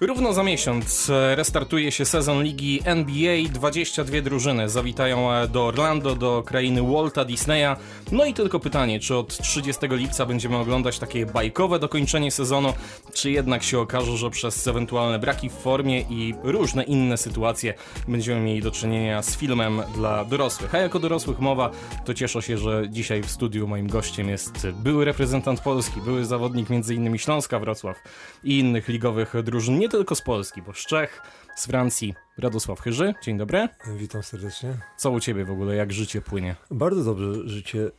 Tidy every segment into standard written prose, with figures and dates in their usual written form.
Równo za miesiąc restartuje się sezon Ligi NBA, 22 drużyny zawitają do Orlando, do krainy Walta Disneya. No i tylko pytanie, czy od 30 lipca będziemy oglądać takie bajkowe dokończenie sezonu, czy jednak się okaże, że przez ewentualne braki w formie i różne inne sytuacje będziemy mieli do czynienia z filmem dla dorosłych. A jako dorosłych mowa, to cieszę się, że dzisiaj w studiu moim gościem jest były reprezentant Polski, były zawodnik m.in. Śląska Wrocław i innych ligowych drużyn, nie tylko z Polski, bo z Czech, z Francji. Radosław Chyży, dzień dobry. Witam serdecznie. Co u Ciebie w ogóle, jak życie płynie? Bardzo dobrze życie.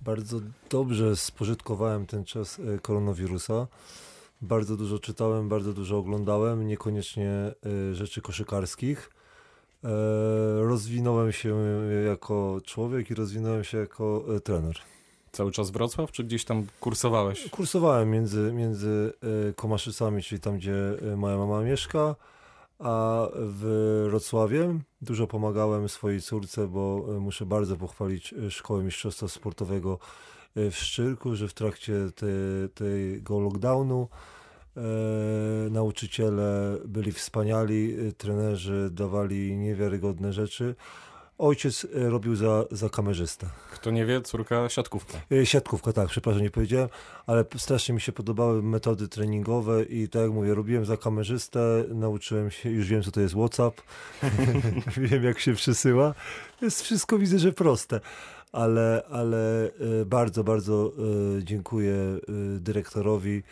Bardzo dobrze spożytkowałem ten czas koronawirusa. Bardzo dużo czytałem, bardzo dużo oglądałem, niekoniecznie rzeczy koszykarskich. Rozwinąłem się jako człowiek i rozwinąłem się jako trener. Cały czas Wrocław, czy gdzieś tam kursowałeś? Kursowałem między Komaszycami, czyli tam, gdzie moja mama mieszka, a Wrocławiem. Dużo pomagałem swojej córce, bo muszę bardzo pochwalić Szkołę Mistrzostwa Sportowego w Szczyrku, że w trakcie tego lockdownu nauczyciele byli wspaniali, trenerzy dawali niewiarygodne rzeczy. Ojciec robił za kamerzystę. Kto nie wie, córka siatkówka. Siatkówka, tak, przepraszam, nie powiedziałem, ale strasznie mi się podobały metody treningowe i tak jak mówię, robiłem za kamerzystę, nauczyłem się, już wiem co to jest WhatsApp, wiem jak się przesyła, jest wszystko widzę, że proste, ale bardzo, bardzo dziękuję dyrektorowi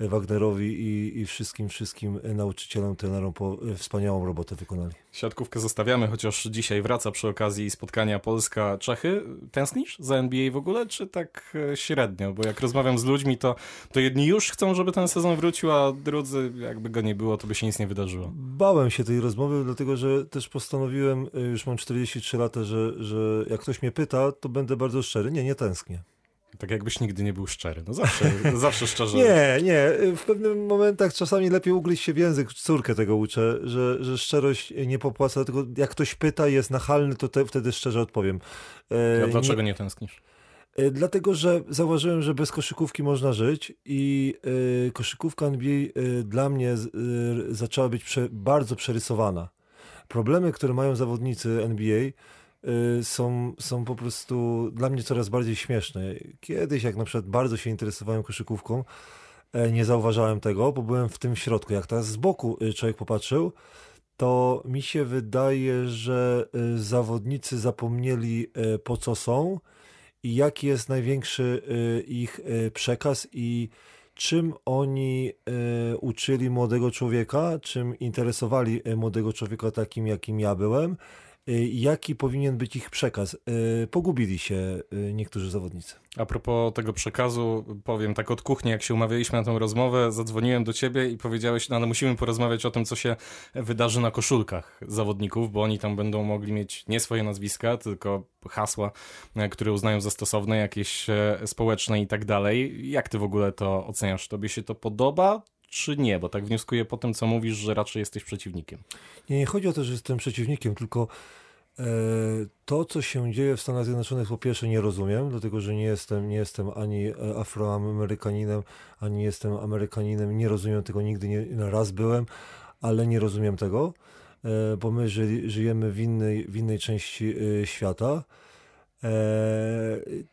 Wagnerowi i wszystkim nauczycielom, trenerom, wspaniałą robotę wykonali. Siatkówkę zostawiamy, chociaż dzisiaj wraca przy okazji spotkania Polska-Czechy. Tęsknisz za NBA w ogóle, czy tak średnio? Bo jak rozmawiam z ludźmi, to jedni już chcą, żeby ten sezon wrócił, a drudzy, jakby go nie było, to by się nic nie wydarzyło. Bałem się tej rozmowy, dlatego że też postanowiłem, już mam 43 lata, że jak ktoś mnie pyta, to będę bardzo szczery. Nie tęsknię. Tak jakbyś nigdy nie był szczery. No zawsze szczerze. Nie. W pewnym momentach czasami lepiej ugryźć się w język. Córkę tego uczę, że szczerość nie popłaca. Dlatego jak ktoś pyta i jest nachalny, to wtedy szczerze odpowiem. A dlaczego nie tęsknisz? Dlatego, że zauważyłem, że bez koszykówki można żyć i koszykówka NBA dla mnie zaczęła być bardzo przerysowana. Problemy, które mają zawodnicy NBA, są po prostu dla mnie coraz bardziej śmieszne. Kiedyś, jak na przykład bardzo się interesowałem koszykówką, nie zauważałem tego, bo byłem w tym środku. Jak teraz z boku człowiek popatrzył, to mi się wydaje, że zawodnicy zapomnieli, po co są i jaki jest największy ich przekaz i czym oni uczyli młodego człowieka, czym interesowali młodego człowieka takim, jakim ja byłem. Jaki powinien być ich przekaz? Pogubili się niektórzy zawodnicy. A propos tego przekazu, powiem tak od kuchni, jak się umawialiśmy na tę rozmowę, zadzwoniłem do ciebie i powiedziałeś, no ale musimy porozmawiać o tym, co się wydarzy na koszulkach zawodników, bo oni tam będą mogli mieć nie swoje nazwiska, tylko hasła, które uznają za stosowne, jakieś społeczne i tak dalej. Jak ty w ogóle to oceniasz? Tobie się to podoba? Czy nie? Bo tak wnioskuję po tym, co mówisz, że raczej jesteś przeciwnikiem. Nie chodzi o to, że jestem przeciwnikiem, tylko to, co się dzieje w Stanach Zjednoczonych, po pierwsze nie rozumiem, dlatego że nie jestem ani Afroamerykaninem, ani jestem Amerykaninem, nie rozumiem tego, nigdy nie, raz byłem, ale nie rozumiem tego, bo my żyjemy w innej części świata.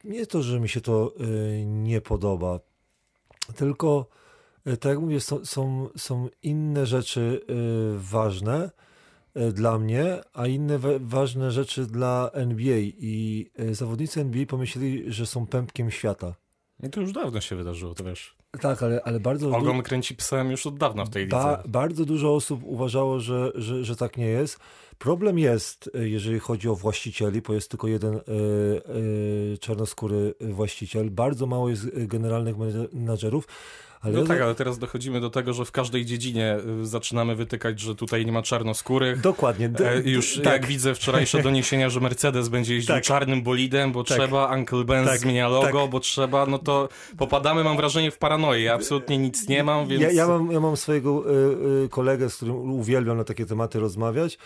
Nie to, że mi się to nie podoba, tylko tak jak mówię, są inne rzeczy ważne dla mnie, a inne ważne rzeczy dla NBA i zawodnicy NBA pomyśleli, że są pępkiem świata. I to już dawno się wydarzyło, to wiesz. Tak, ale bardzo... Ogon kręci psem już od dawna w tej lidze. Bardzo dużo osób uważało, że tak nie jest. Problem jest, jeżeli chodzi o właścicieli, bo jest tylko jeden czarnoskóry właściciel. Bardzo mało jest generalnych menadżerów. Ale no tak, ale teraz dochodzimy do tego, że w każdej dziedzinie zaczynamy wytykać, że tutaj nie ma czarnoskórych. Dokładnie. Już tak. Jak widzę wczorajsze doniesienia, że Mercedes będzie jeździł czarnym bolidem, bo trzeba, Uncle Ben zmienia logo, bo trzeba, no to popadamy, mam wrażenie, w paranoję. Ja absolutnie nic nie mam, więc... Ja mam swojego kolegę, z którym uwielbiam na takie tematy rozmawiać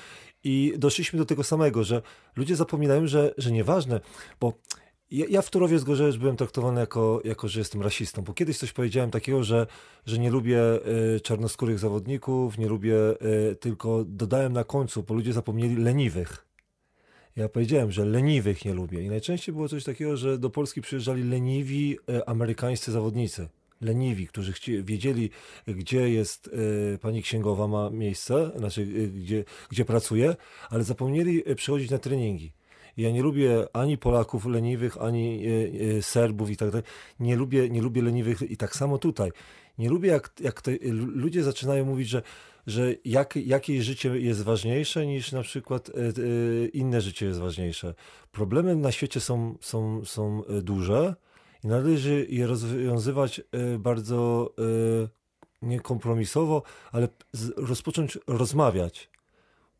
i doszliśmy do tego samego, że ludzie zapominają, że nieważne, bo Ja w Turowie Zgorzelecz byłem traktowany jako, że jestem rasistą, bo kiedyś coś powiedziałem takiego, że nie lubię czarnoskórych zawodników, nie lubię, tylko dodałem na końcu, bo ludzie zapomnieli, leniwych. Ja powiedziałem, że leniwych nie lubię i najczęściej było coś takiego, że do Polski przyjeżdżali leniwi amerykańscy zawodnicy. Leniwi, którzy wiedzieli, gdzie jest pani księgowa ma miejsce, znaczy gdzie pracuje, ale zapomnieli przychodzić na treningi. Ja nie lubię ani Polaków leniwych, ani Serbów i tak dalej. Nie lubię leniwych i tak samo tutaj. Nie lubię, jak ludzie zaczynają mówić, że jakie życie jest ważniejsze niż na przykład inne życie jest ważniejsze. Problemy na świecie są duże i należy je rozwiązywać bardzo niekompromisowo, ale rozpocząć rozmawiać.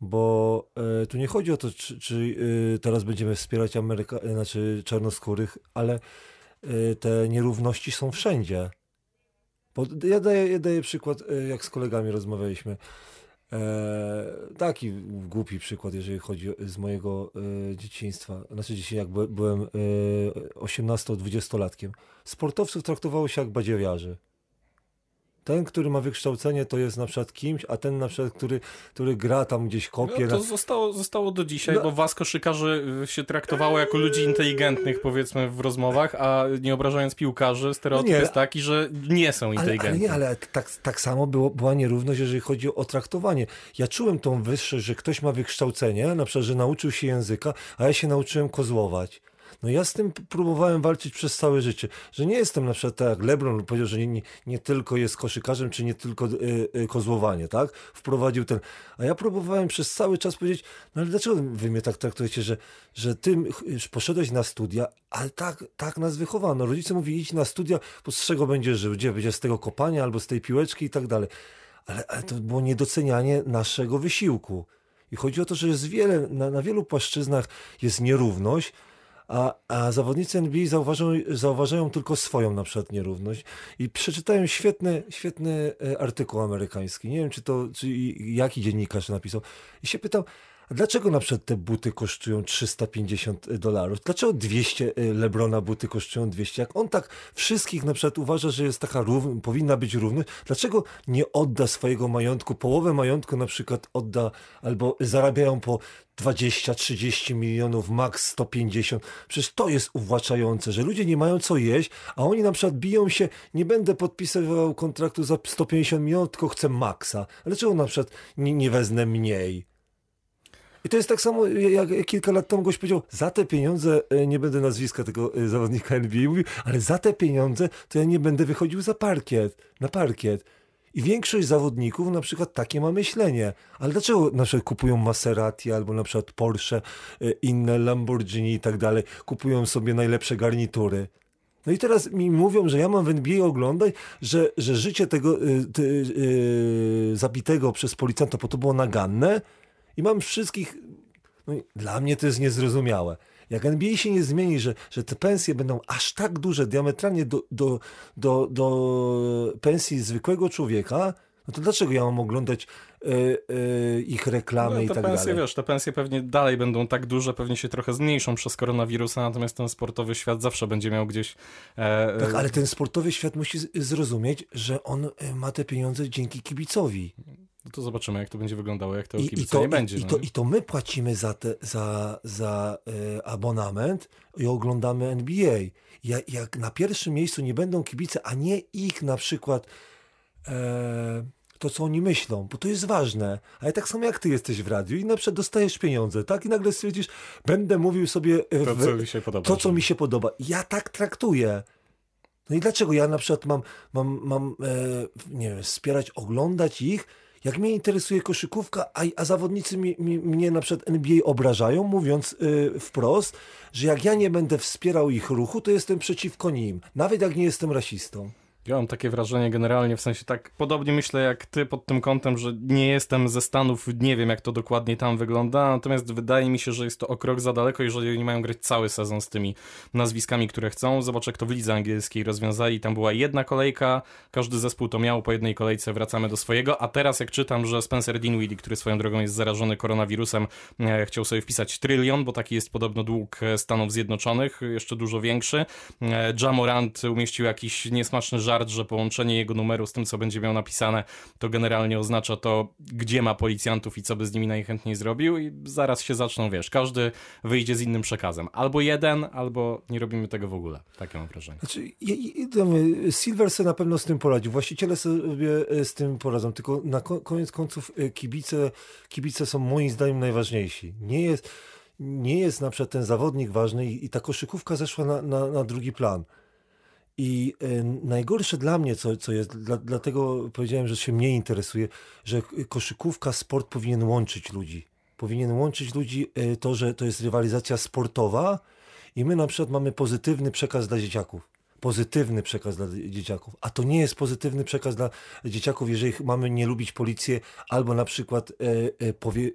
Bo tu nie chodzi o to, czy teraz będziemy wspierać czarnoskórych, ale te nierówności są wszędzie. Bo ja daję przykład, jak z kolegami rozmawialiśmy. Taki głupi przykład, jeżeli chodzi z mojego dzieciństwa. Znaczy dzisiaj, jak byłem 18-20-latkiem. Sportowców traktowało się jak badziewiarzy. Ten, który ma wykształcenie, to jest na przykład kimś, a ten na przykład, który gra tam gdzieś kopie. No to zostało do dzisiaj, bo was koszykarzy się traktowało jako ludzi inteligentnych, powiedzmy, w rozmowach, a nie obrażając piłkarzy, stereotyp jest taki, że nie są inteligentni. Ale tak samo była nierówność, jeżeli chodzi o traktowanie. Ja czułem tą wyższość, że ktoś ma wykształcenie, na przykład, że nauczył się języka, a ja się nauczyłem kozłować. No ja z tym próbowałem walczyć przez całe życie, że nie jestem na przykład tak jak LeBron powiedział, że nie tylko jest koszykarzem, czy nie tylko kozłowanie, tak? Wprowadził ten... A ja próbowałem przez cały czas powiedzieć, no ale dlaczego wy mnie tak traktujecie, że ty poszedłeś na studia, ale tak nas wychowano. Rodzice mówili, idź na studia, bo z czego będziesz żył? Gdzie będziesz z tego kopania albo z tej piłeczki i tak dalej. Ale to było niedocenianie naszego wysiłku. I chodzi o to, że jest wiele, na wielu płaszczyznach jest nierówność, a zawodnicy NBA zauważają tylko swoją na przykład nierówność. I przeczytałem świetny artykuł amerykański. Nie wiem, czy jaki dziennikarz napisał. I się pytał, a dlaczego na przykład te buty kosztują $350? Dlaczego 200 LeBrona buty kosztują 200? Jak on tak wszystkich na przykład uważa, że jest taka powinna być równość, dlaczego nie odda swojego majątku, połowę majątku na przykład odda, albo zarabiają po 20-30 milionów, max 150. Przecież to jest uwłaczające, że ludzie nie mają co jeść, a oni na przykład biją się, nie będę podpisywał kontraktu za 150 milionów, tylko chcę maksa. Dlaczego na przykład nie wezmę mniej? I to jest tak samo, jak kilka lat temu goś powiedział, za te pieniądze, nie będę nazwiska tego zawodnika NBA mówił, ale za te pieniądze to ja nie będę wychodził na parkiet. I większość zawodników na przykład takie ma myślenie. Ale dlaczego na przykład kupują Maserati albo na przykład Porsche, inne Lamborghini i tak dalej, kupują sobie najlepsze garnitury? No i teraz mi mówią, że ja mam w NBA oglądać, że życie tego zabitego przez policjanta, bo to było naganne, i mam wszystkich... No, dla mnie to jest niezrozumiałe. Jak NBA się nie zmieni, że te pensje będą aż tak duże, diametralnie do pensji zwykłego człowieka, no to dlaczego ja mam oglądać ich reklamy i tak dalej? Te pensje pewnie dalej będą tak duże, pewnie się trochę zmniejszą przez koronawirusa, natomiast ten sportowy świat zawsze będzie miał gdzieś... Tak, ale ten sportowy świat musi zrozumieć, że on ma te pieniądze dzięki kibicowi. No to zobaczymy, jak to będzie wyglądało, jak to kibica nie będzie. I to my płacimy za abonament i oglądamy NBA. Jak na pierwszym miejscu nie będą kibice, a nie ich na przykład to, co oni myślą, bo to jest ważne. Ale tak samo jak ty jesteś w radiu i na przykład dostajesz pieniądze, tak? I nagle stwierdzisz, będę mówił sobie co mi się podoba. Ja tak traktuję. No i dlaczego ja na przykład mam wspierać, oglądać ich, jak mnie interesuje koszykówka, a zawodnicy mnie na przykład NBA obrażają, mówiąc wprost, że jak ja nie będę wspierał ich ruchu, to jestem przeciwko nim, nawet jak nie jestem rasistą. Ja mam takie wrażenie generalnie, w sensie tak podobnie myślę jak ty pod tym kątem, że nie jestem ze Stanów, nie wiem jak to dokładnie tam wygląda, natomiast wydaje mi się, że jest to o krok za daleko, jeżeli oni mają grać cały sezon z tymi nazwiskami, które chcą. Zobacz jak to w Lidze Angielskiej rozwiązali, tam była jedna kolejka, każdy zespół to miał, po jednej kolejce wracamy do swojego, a teraz jak czytam, że Spencer Dinwiddie, który swoją drogą jest zarażony koronawirusem, chciał sobie wpisać 1 trylion, bo taki jest podobno dług Stanów Zjednoczonych, jeszcze dużo większy. Ja Morant umieścił jakiś niesmaczny żart, że połączenie jego numeru z tym, co będzie miał napisane, to generalnie oznacza to, gdzie ma policjantów i co by z nimi najchętniej zrobił, i zaraz się zaczną, wiesz, każdy wyjdzie z innym przekazem. Albo jeden, albo nie robimy tego w ogóle. Takie mam wrażenie. Znaczy, Silver se na pewno z tym poradził, właściciele sobie z tym poradzą, tylko na koniec końców kibice są moim zdaniem najważniejsi. Nie jest na przykład ten zawodnik ważny i ta koszykówka zeszła na drugi plan. I najgorsze dla mnie, co jest, dlatego powiedziałem, że się mnie interesuje, że koszykówka, sport powinien łączyć ludzi. Powinien łączyć ludzi to, że to jest rywalizacja sportowa i my na przykład mamy pozytywny przekaz dla dzieciaków. A to nie jest pozytywny przekaz dla dzieciaków, jeżeli mamy nie lubić policję, albo na przykład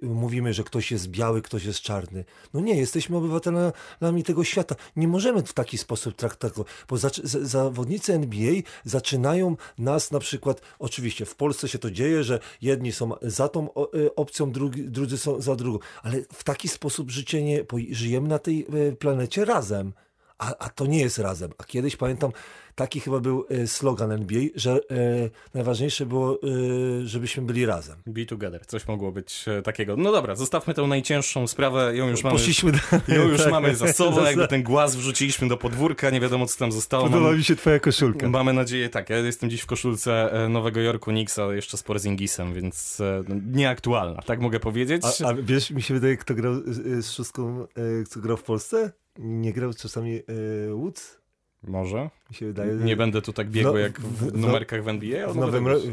mówimy, że ktoś jest biały, ktoś jest czarny. No nie, jesteśmy obywatelami tego świata. Nie możemy w taki sposób traktować, bo zawodnicy NBA zaczynają nas na przykład, oczywiście w Polsce się to dzieje, że jedni są za tą opcją, drudzy są za drugą, ale w taki sposób życie nie, żyjemy na tej planecie razem. A to nie jest razem. A kiedyś, pamiętam, taki chyba był slogan NBA, że najważniejsze było, żebyśmy byli razem. Be together. Coś mogło być takiego. No dobra, zostawmy tę najcięższą sprawę. Ją już mamy za sobą. Jakby ten głaz wrzuciliśmy do podwórka. Nie wiadomo, co tam zostało. Podoba mi się twoja koszulka. Mamy nadzieję, tak. Ja jestem dziś w koszulce Nowego Jorku Knicks, ale jeszcze z Porzingisem, więc nieaktualna. Tak mogę powiedzieć. A wiesz, mi się wydaje, kto grał z szóstką, kto grał w Polsce? Nie grał czasami Woods? Może. Mi się wydaje, nie będę tu tak biegł jak w numerkach w NBA. Ale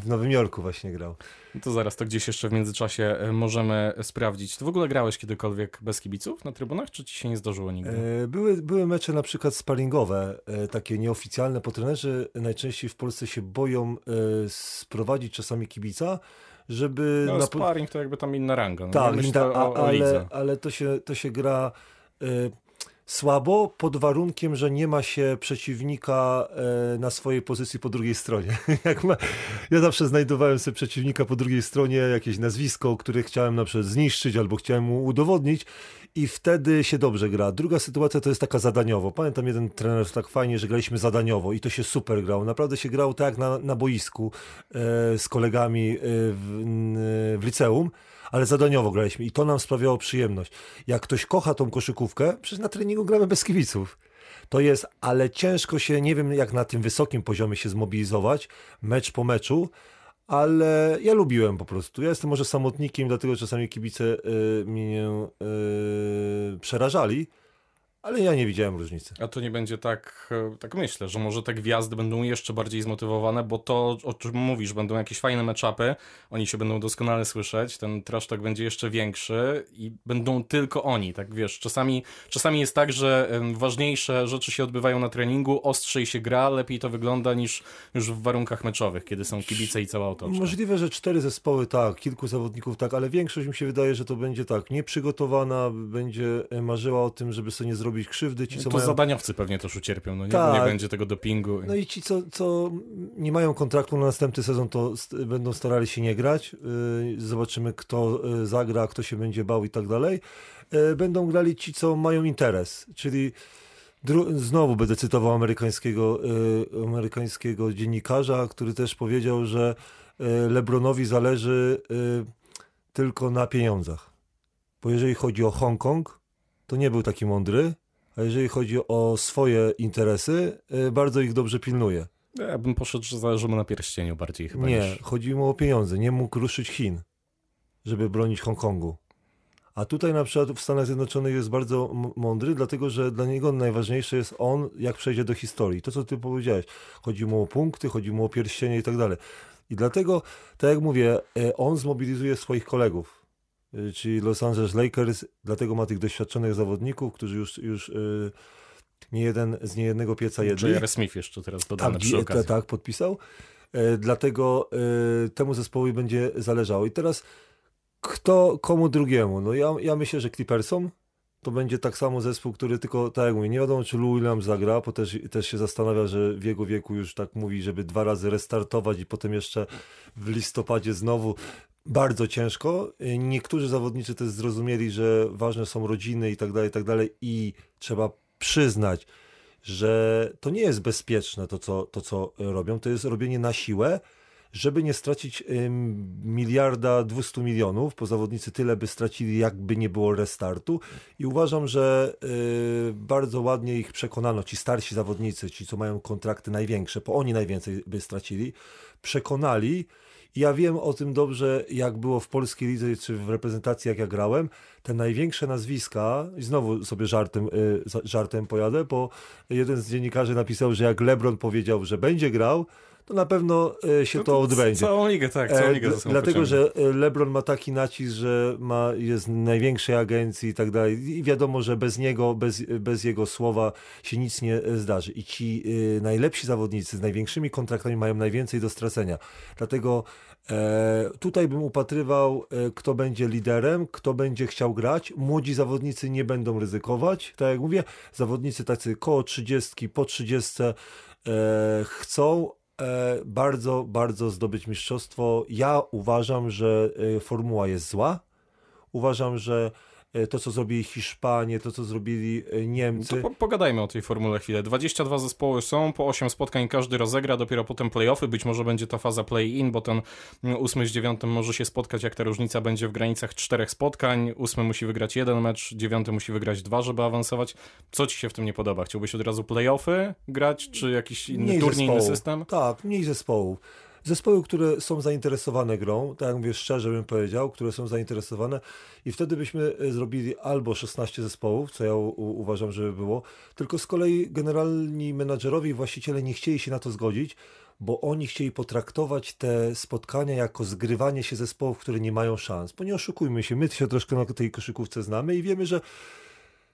w Nowym Jorku właśnie grał. No to zaraz, to gdzieś jeszcze w międzyczasie możemy sprawdzić. Ty w ogóle grałeś kiedykolwiek bez kibiców na trybunach, czy ci się nie zdarzyło nigdy? Były mecze na przykład sparingowe, takie nieoficjalne, bo trenerzy najczęściej w Polsce się boją sprowadzić czasami kibica, żeby... No sparing to jakby tam inna ranga. No, tak, ale to się gra... Słabo, pod warunkiem, że nie ma się przeciwnika na swojej pozycji po drugiej stronie. Ja zawsze znajdowałem sobie przeciwnika po drugiej stronie, jakieś nazwisko, które chciałem na przykład zniszczyć albo chciałem mu udowodnić, i wtedy się dobrze gra. Druga sytuacja to jest taka zadaniowo. Pamiętam, jeden trener tak fajnie, że graliśmy zadaniowo i to się super grało. Naprawdę się grało tak jak na boisku z kolegami w liceum. Ale zadaniowo graliśmy i to nam sprawiało przyjemność. Jak ktoś kocha tą koszykówkę, przecież na treningu gramy bez kibiców. To jest, ale ciężko się, nie wiem jak na tym wysokim poziomie się zmobilizować, mecz po meczu, ale ja lubiłem po prostu. Ja jestem może samotnikiem, dlatego czasami kibice mnie przerażali. Ale ja nie widziałem różnicy. A to nie będzie tak myślę, że może te gwiazdy będą jeszcze bardziej zmotywowane, bo to, o czym mówisz, będą jakieś fajne match-upy, oni się będą doskonale słyszeć, ten trash talk będzie jeszcze większy i będą tylko oni, tak wiesz, czasami jest tak, że ważniejsze rzeczy się odbywają na treningu, ostrzej się gra, lepiej to wygląda niż już w warunkach meczowych, kiedy są kibice i cała otoczka. Możliwe, że 4 zespoły tak, kilku zawodników tak, ale większość mi się wydaje, że to będzie tak, nieprzygotowana, będzie marzyła o tym, żeby sobie nie zrobić krzywdy. Ci, co zadaniowcy pewnie też ucierpią, no nie, nie będzie tego dopingu. No i ci, co nie mają kontraktu na następny sezon, to będą starali się nie grać. Zobaczymy, kto zagra, kto się będzie bał i tak dalej. Będą grali ci, co mają interes, czyli znowu będę cytował amerykańskiego dziennikarza, który też powiedział, że LeBronowi zależy tylko na pieniądzach. Bo jeżeli chodzi o Hongkong, to nie był taki mądry, a jeżeli chodzi o swoje interesy, bardzo ich dobrze pilnuje. Ja bym poszedł, że zależy mu na pierścieniu bardziej chyba. Nie, chodzi mu o pieniądze. Nie mógł ruszyć Chin, żeby bronić Hongkongu. A tutaj na przykład w Stanach Zjednoczonych jest bardzo mądry, dlatego że dla niego najważniejsze jest on, jak przejdzie do historii. To, co ty powiedziałeś. Chodzi mu o punkty, chodzi mu o pierścienie i tak dalej. I dlatego, tak jak mówię, on zmobilizuje swoich kolegów. Czyli Los Angeles Lakers, dlatego ma tych doświadczonych zawodników, którzy już z niejednego pieca jedli. J.R. Smith jeszcze teraz dodany tak, przy okazji. Tak, podpisał. Dlatego temu zespołowi będzie zależało. I teraz kto komu drugiemu? No ja myślę, że Clippersom to będzie tak samo zespół, który tylko, tak jak mówię, nie wiadomo, czy Lou Williams zagra, bo też się zastanawia, że w jego wieku już tak mówi, żeby 2 razy restartować i potem jeszcze w listopadzie znowu. Bardzo ciężko. Niektórzy zawodnicy też zrozumieli, że ważne są rodziny i tak dalej i trzeba przyznać, że to nie jest bezpieczne to, co robią. To jest robienie na siłę, żeby nie stracić 1,2 mld, bo zawodnicy tyle by stracili, jakby nie było restartu. I uważam, że bardzo ładnie ich przekonano, ci starsi zawodnicy, ci co mają kontrakty największe, bo oni najwięcej by stracili, przekonali. Ja wiem o tym dobrze, jak było w polskiej lidze czy w reprezentacji, jak ja grałem. Te największe nazwiska, i znowu sobie żartem pojadę, bo jeden z dziennikarzy napisał, że jak LeBron powiedział, że będzie grał, to na pewno się to odbędzie. Całą ligę dlatego, że LeBron ma taki nacisk, że jest w największej agencji i tak dalej. I wiadomo, że bez niego, bez jego słowa się nic nie zdarzy. I ci najlepsi zawodnicy z największymi kontraktami mają najwięcej do stracenia. Dlatego tutaj bym upatrywał, kto będzie liderem, kto będzie chciał grać. Młodzi zawodnicy nie będą ryzykować. Tak jak mówię, zawodnicy tacy koło 30, po 30 chcą bardzo, bardzo zdobyć mistrzostwo. Ja uważam, że formuła jest zła. Uważam, że to, co zrobili Hiszpanie, to, co zrobili Niemcy. To pogadajmy o tej formule chwilę. 22 zespoły są, po 8 spotkań każdy rozegra, dopiero potem play-offy. Być może będzie ta faza play-in, bo ten 8 z 9 może się spotkać, jak ta różnica będzie w granicach 4 spotkań. 8 musi wygrać 1 mecz, 9 musi wygrać 2, żeby awansować. Co ci się w tym nie podoba? Chciałbyś od razu play-offy grać, czy jakiś inny mniej turniej, zespołu. Inny system? Tak, mniej zespołów. Zespoły, które są zainteresowane grą, tak jak mówię, szczerze bym powiedział, które są zainteresowane i wtedy byśmy zrobili albo 16 zespołów, co ja uważam, żeby było, tylko z kolei generalni menadżerowie i właściciele nie chcieli się na to zgodzić, bo oni chcieli potraktować te spotkania jako zgrywanie się zespołów, które nie mają szans, bo nie oszukujmy się, my się troszkę na tej koszykówce znamy i wiemy, że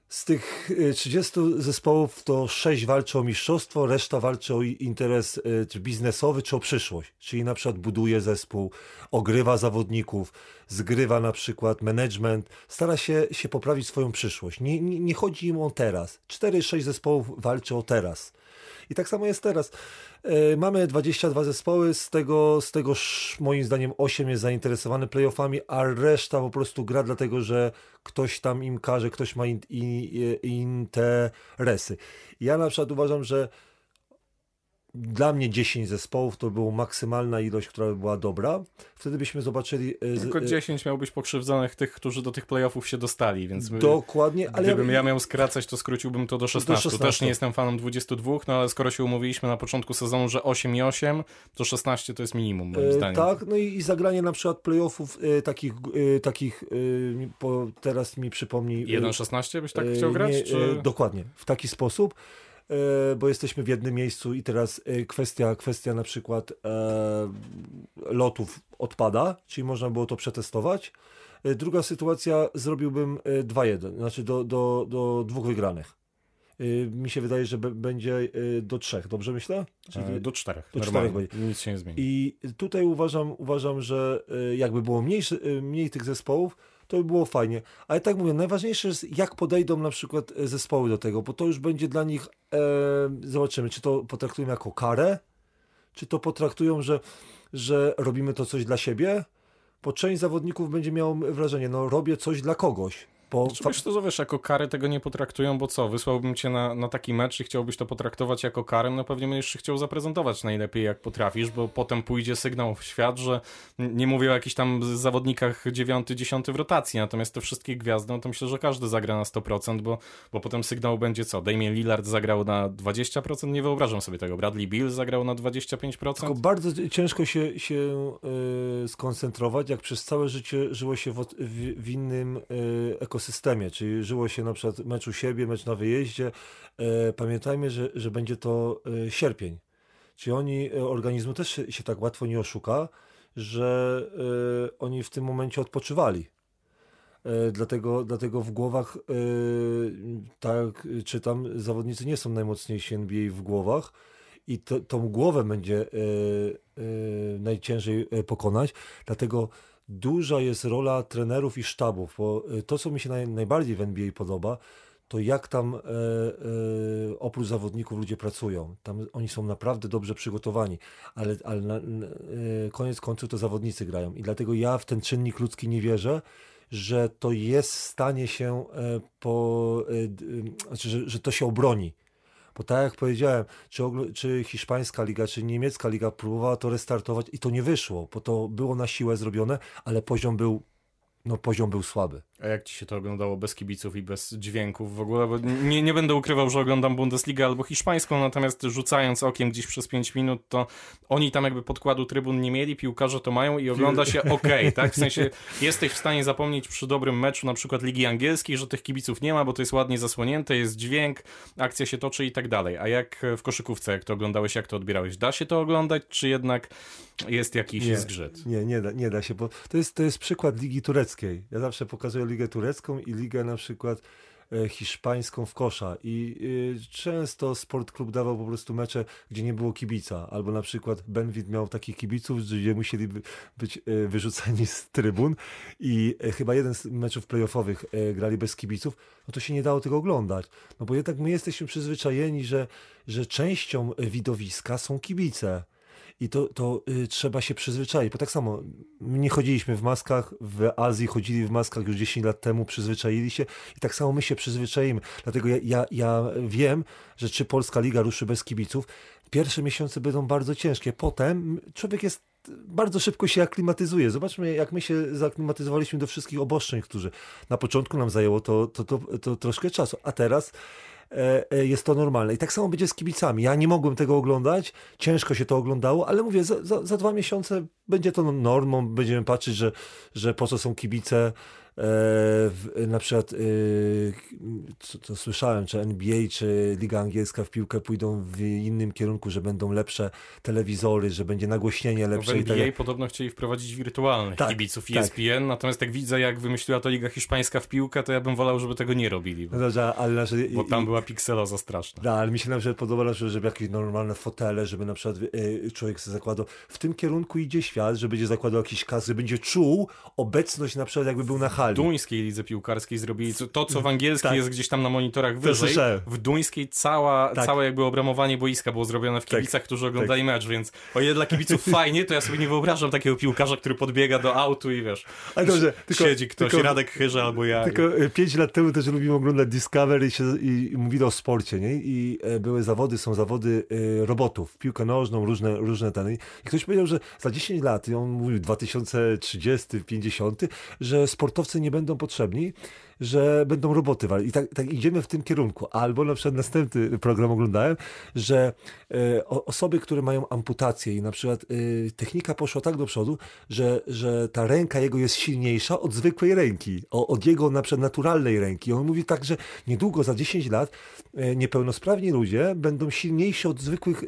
z tych 30 zespołów to 6 walczy o mistrzostwo, reszta walczy o interes czy biznesowy, czy o przyszłość. Czyli na przykład buduje zespół, ogrywa zawodników, zgrywa na przykład management, stara się poprawić swoją przyszłość. Nie chodzi im o teraz. 4-6 zespołów walczy o teraz. I tak samo jest teraz. Mamy 22 zespoły, z tego moim zdaniem 8 jest zainteresowany playoffami, a reszta po prostu gra dlatego, że ktoś tam im każe, ktoś ma interesy. Ja na przykład uważam, że dla mnie 10 zespołów to była maksymalna ilość, która by była dobra. Wtedy byśmy zobaczyli... Tylko 10 miałbyś pokrzywdzonych tych, którzy do tych playoffów się dostali, więc... Dokładnie, ale... Gdybym ja miał skracać, to skróciłbym to do 16. Też nie jestem fanem 22, no ale skoro się umówiliśmy na początku sezonu, że 8 i 8, to 16 to jest minimum, moim zdaniem. Tak, no i zagranie na przykład playoffów takich teraz mi przypomni... 1-16 byś tak chciał grać? Dokładnie, w taki sposób. Bo jesteśmy w jednym miejscu i teraz kwestia na przykład lotów odpada, czyli można było to przetestować. Druga sytuacja, zrobiłbym 2-1, znaczy do 2 wygranych. Mi się wydaje, że będzie do 3, dobrze myślę? Czyli do 4. Do 4 będzie. Nic się nie zmieni. I tutaj uważam, że jakby było mniej tych zespołów, to by było fajnie. Ale tak mówię, najważniejsze jest, jak podejdą na przykład zespoły do tego, bo to już będzie dla nich, zobaczymy, czy to potraktują jako karę, czy to potraktują, że robimy to coś dla siebie, bo część zawodników będzie miało wrażenie, no robię coś dla kogoś. Myślę, że wiesz, jako kary tego nie potraktują, bo co, wysłałbym cię na taki mecz i chciałbyś to potraktować jako karę, no pewnie będziesz się chciał zaprezentować najlepiej jak potrafisz, bo potem pójdzie sygnał w świat, że nie mówię o jakichś tam zawodnikach 9-10 w rotacji, natomiast te wszystkie gwiazdy, no to myślę, że każdy zagra na 100%, bo potem sygnał będzie co, Damian Lillard zagrał na 20%, nie wyobrażam sobie tego, Bradley Beal zagrał na 25%. Tylko bardzo ciężko się skoncentrować, jak przez całe życie żyło się w innym ekosystemie, czyli żyło się na przykład mecz u siebie, mecz na wyjeździe. Pamiętajmy, że będzie to sierpień. Czyli organizmu też się tak łatwo nie oszuka, że oni w tym momencie odpoczywali. Dlatego w głowach, tak czytam, zawodnicy nie są najmocniejsi NBA w głowach i tą głowę będzie najciężej pokonać, dlatego duża jest rola trenerów i sztabów, bo to, co mi się najbardziej w NBA podoba, to jak tam oprócz zawodników ludzie pracują. Tam oni są naprawdę dobrze przygotowani, ale koniec końców to zawodnicy grają i dlatego ja w ten czynnik ludzki nie wierzę, że to jest w stanie się, że to się obroni. Bo tak jak powiedziałem, czy hiszpańska liga, czy niemiecka liga próbowała to restartować i to nie wyszło, bo to było na siłę zrobione, ale poziom był słaby. A jak ci się to oglądało bez kibiców i bez dźwięków w ogóle? Bo nie będę ukrywał, że oglądam Bundesligę albo hiszpańską, natomiast rzucając okiem gdzieś przez 5 minut, to oni tam jakby podkładu trybun nie mieli, piłkarze to mają i ogląda się okej, tak? W sensie jesteś w stanie zapomnieć przy dobrym meczu na przykład Ligi Angielskiej, że tych kibiców nie ma, bo to jest ładnie zasłonięte, jest dźwięk, akcja się toczy i tak dalej. A jak w koszykówce, jak to oglądałeś, jak to odbierałeś? Da się to oglądać, czy jednak jest jakiś zgrzyt? Nie da się, bo to jest przykład Ligi Tureckiej. Ja zawsze pokazuję Ligę turecką i ligę na przykład hiszpańską w kosza i często Sport Klub dawał po prostu mecze, gdzie nie było kibica, albo na przykład Benwid miał takich kibiców, gdzie musieli być wyrzuceni z trybun i chyba jeden z meczów playoffowych grali bez kibiców, no to się nie dało tego oglądać, no bo jednak my jesteśmy przyzwyczajeni, że częścią widowiska są kibice. I to trzeba się przyzwyczaić, bo tak samo my nie chodziliśmy w maskach, w Azji chodzili w maskach już 10 lat temu, przyzwyczaili się i tak samo my się przyzwyczaimy. Dlatego ja wiem, że czy polska liga ruszy bez kibiców, pierwsze miesiące będą bardzo ciężkie, potem człowiek bardzo szybko się aklimatyzuje. Zobaczmy, jak my się zaklimatyzowaliśmy do wszystkich obostrzeń, którzy na początku nam zajęło to troszkę czasu, a teraz jest to normalne. I tak samo będzie z kibicami. Ja nie mogłem tego oglądać, ciężko się to oglądało, ale mówię, za 2 miesiące będzie to normą, będziemy patrzeć, że po co są kibice, na przykład co słyszałem, czy NBA, czy Liga Angielska w piłkę pójdą w innym kierunku, że będą lepsze telewizory, że będzie nagłośnienie lepsze. W NBA podobno chcieli wprowadzić wirtualnych kibiców ESPN, natomiast jak widzę, jak wymyśliła to Liga Hiszpańska w piłkę, to ja bym wolał, żeby tego nie robili, bo, no dobrze, ale bo tam była pikseloza straszna. Da, ale mi się na przykład podoba, żeby jakieś normalne fotele, żeby na przykład człowiek zakładał, w tym kierunku idzie świat, że będzie zakładał jakiś kas, że będzie czuł obecność, na przykład jakby był na hali. W duńskiej lidze piłkarskiej zrobili to, co w angielskiej jest gdzieś tam na monitorach wyżej. W duńskiej całe jakby obramowanie boiska było zrobione w kibicach, którzy oglądali mecz, więc o ile dla kibiców fajnie, to ja sobie nie wyobrażam takiego piłkarza, który podbiega do autu i wiesz, siedzi ktoś, Radek Chyży albo ja. Tylko 5 lat temu też lubiłem oglądać Discovery i mówili o sporcie, nie? I były zawody, są zawody robotów, piłkę nożną, różne ten. I ktoś powiedział, że za 10 lat, i on mówił 2030, 50, że sportowcy nie będą potrzebni, że będą roboty walić. I tak idziemy w tym kierunku. Albo na przykład następny program oglądałem, że osoby, które mają amputację i na przykład technika poszła tak do przodu, że ta ręka jego jest silniejsza od zwykłej ręki, od jego na przykład naturalnej ręki. I on mówi tak, że niedługo, za 10 lat niepełnosprawni ludzie będą silniejsi od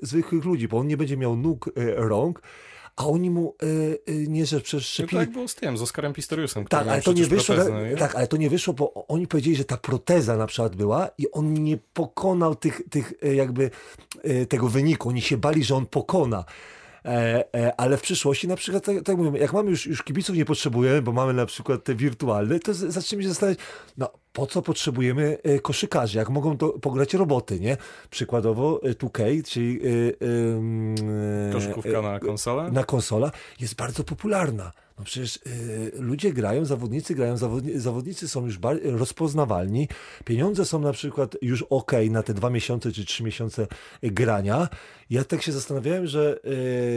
zwykłych ludzi, bo on nie będzie miał nóg, rąg, a oni mu nie, że przeszczepili. No tak było z tym, z Oskarem Pistoriusem. Tak, ale to nie wyszło, ale to nie wyszło, bo oni powiedzieli, że ta proteza na przykład była i on nie pokonał tych jakby tego wyniku. Oni się bali, że on pokona. Ale w przyszłości na przykład, tak mówimy, jak mamy już kibiców nie potrzebujemy, bo mamy na przykład te wirtualne, to zaczniemy się zastanawiać, no po co potrzebujemy koszykarzy, jak mogą to pograć roboty, nie? Przykładowo 2K, czyli koszykówka na konsolę? Na konsola jest bardzo popularna. No przecież ludzie grają, zawodnicy są już rozpoznawalni, pieniądze są na przykład już na te 2 miesiące czy 3 miesiące grania. Ja tak się zastanawiałem, że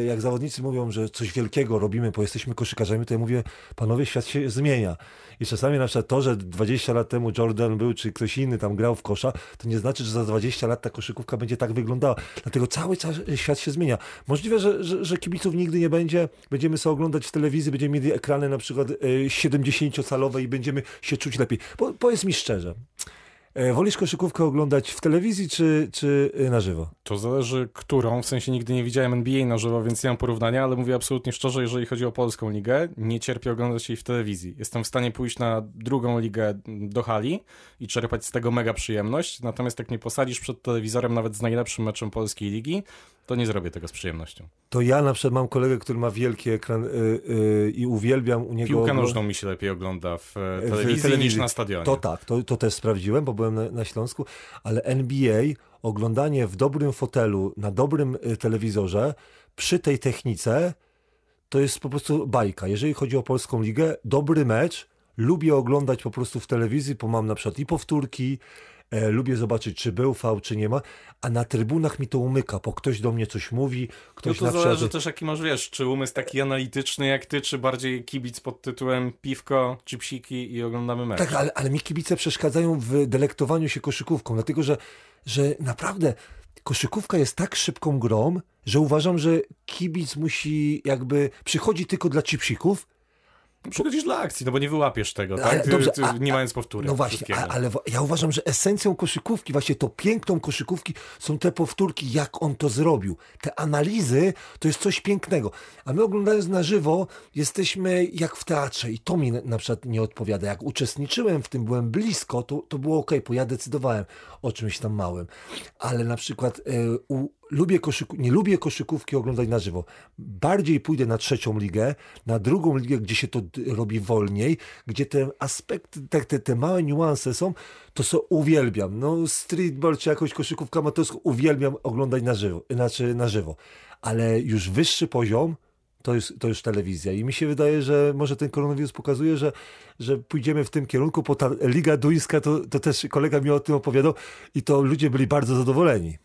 jak zawodnicy mówią, że coś wielkiego robimy, bo jesteśmy koszykarzami, to ja mówię, panowie, świat się zmienia. I czasami na przykład to, że 20 lat temu Jordan był, czy ktoś inny tam grał w kosza, to nie znaczy, że za 20 lat ta koszykówka będzie tak wyglądała. Dlatego cały czas świat się zmienia. Możliwe, że kibiców nigdy nie będzie, będziemy sobie oglądać w telewizji, będziemy mieli ekrany na przykład 70-calowe i będziemy się czuć lepiej. Powiedz mi szczerze, Wolisz koszykówkę oglądać w telewizji czy na żywo? To zależy którą, w sensie nigdy nie widziałem NBA na żywo, więc nie mam porównania, ale mówię absolutnie szczerze, jeżeli chodzi o polską ligę, nie cierpię oglądać jej w telewizji. Jestem w stanie pójść na drugą ligę do hali i czerpać z tego mega przyjemność, natomiast jak mnie posadzisz przed telewizorem nawet z najlepszym meczem polskiej ligi, to nie zrobię tego z przyjemnością. To ja na przykład mam kolegę, który ma wielki ekran i uwielbiam u niego... Piłkę nożną mi się lepiej ogląda w telewizji niż na stadionie. To tak, to też sprawdziłem, bo byłem na Śląsku, ale NBA, oglądanie w dobrym fotelu, na dobrym telewizorze, przy tej technice, to jest po prostu bajka. Jeżeli chodzi o polską ligę, dobry mecz, lubię oglądać po prostu w telewizji, bo mam na przykład i powtórki, lubię zobaczyć, czy był faul, czy nie ma, a na trybunach mi to umyka, bo ktoś do mnie coś mówi, ktoś na przykład... No to zależy też, jaki masz, wiesz, czy umysł taki analityczny jak ty, czy bardziej kibic pod tytułem piwko, chipsiki i oglądamy mecz. Tak, ale mi kibice przeszkadzają w delektowaniu się koszykówką, dlatego, że naprawdę koszykówka jest tak szybką grą, że uważam, że kibic musi jakby... przychodzi tylko dla chipsików, przychodzisz dla akcji, no bo nie wyłapiesz tego, tak? Nie mając powtórek. No właśnie, ale ja uważam, że esencją koszykówki, właśnie to piękną koszykówki są te powtórki, jak on to zrobił. Te analizy to jest coś pięknego. A my oglądając na żywo jesteśmy jak w teatrze i to mi na przykład nie odpowiada. Jak uczestniczyłem w tym, byłem blisko, to było okej, bo ja decydowałem o czymś tam małym. Ale na przykład nie lubię koszykówki oglądać na żywo. Bardziej pójdę na trzecią ligę, na drugą ligę, gdzie się to robi wolniej, gdzie te aspekty, te małe niuanse są, to co uwielbiam. No streetball czy jakąś koszykówkę amatorską uwielbiam oglądać na żywo. Znaczy na żywo. Ale już wyższy poziom to już telewizja. I mi się wydaje, że może ten koronawirus pokazuje, że pójdziemy w tym kierunku, bo ta Liga Duńska, to też kolega mi o tym opowiadał i to ludzie byli bardzo zadowoleni.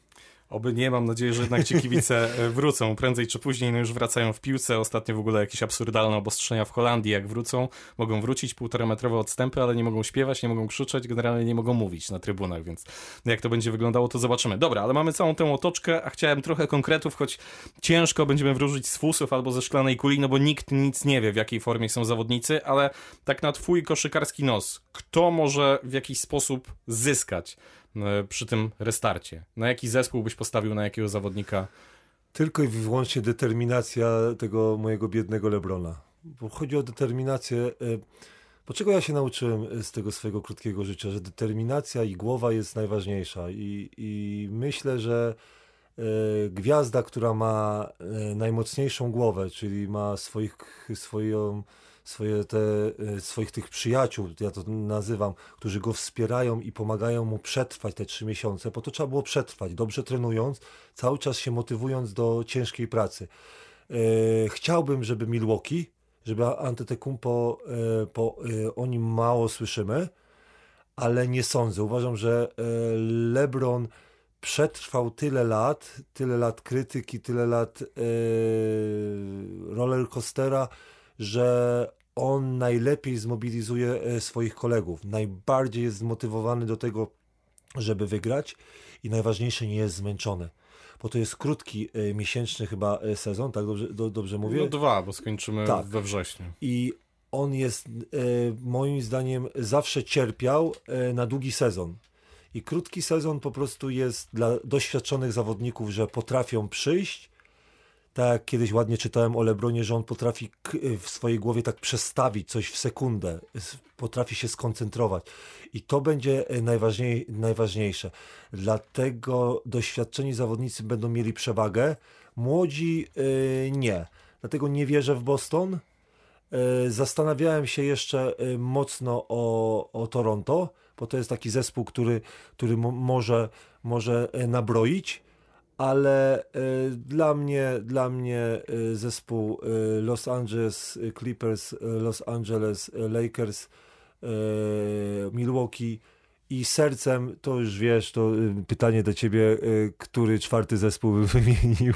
Oby nie, mam nadzieję, że jednak ci kibice wrócą prędzej czy później, no już wracają w piłce. Ostatnio w ogóle jakieś absurdalne obostrzenia w Holandii, jak wrócą, mogą wrócić, 1,5-metrowe odstępy, ale nie mogą śpiewać, nie mogą krzyczeć, generalnie nie mogą mówić na trybunach, więc jak to będzie wyglądało, to zobaczymy. Dobra, ale mamy całą tę otoczkę, a chciałem trochę konkretów, choć ciężko będziemy wróżyć z fusów albo ze szklanej kuli, no bo nikt nic nie wie, w jakiej formie są zawodnicy, ale tak na twój koszykarski nos, kto może w jakiś sposób zyskać przy tym restarcie? Na jaki zespół byś postawił, na jakiego zawodnika? Tylko i wyłącznie determinacja tego mojego biednego LeBrona. Bo chodzi o determinację. Bo czego ja się nauczyłem z tego swojego krótkiego życia? Że determinacja i głowa jest najważniejsza. I myślę, że gwiazda, która ma najmocniejszą głowę, czyli ma swoich tych przyjaciół, ja to nazywam, którzy go wspierają i pomagają mu przetrwać te 3 miesiące, bo to trzeba było przetrwać, dobrze trenując, cały czas się motywując do ciężkiej pracy. Chciałbym, żeby Milwaukee, żeby Antetokounmpo, o nim mało słyszymy, ale nie sądzę. Uważam, że LeBron przetrwał tyle lat krytyki, tyle lat rollercoastera, że on najlepiej zmobilizuje swoich kolegów. Najbardziej jest zmotywowany do tego, żeby wygrać i najważniejsze, nie jest zmęczony. Bo to jest krótki miesięczny chyba sezon, tak dobrze mówię? No 2, bo skończymy tak we wrześniu. I on jest moim zdaniem zawsze cierpiał na długi sezon. I krótki sezon po prostu jest dla doświadczonych zawodników, że potrafią przyjść. Tak, kiedyś ładnie czytałem o LeBronie, że on potrafi w swojej głowie tak przestawić coś w sekundę, potrafi się skoncentrować i to będzie najważniejsze. Dlatego doświadczeni zawodnicy będą mieli przewagę, młodzi nie. Dlatego nie wierzę w Boston. Zastanawiałem się jeszcze mocno o Toronto, bo to jest taki zespół, który może nabroić. Ale dla mnie zespół Los Angeles Clippers, Los Angeles Lakers, Milwaukee i sercem, to już wiesz, to pytanie do ciebie, który 4. zespół by wymienił?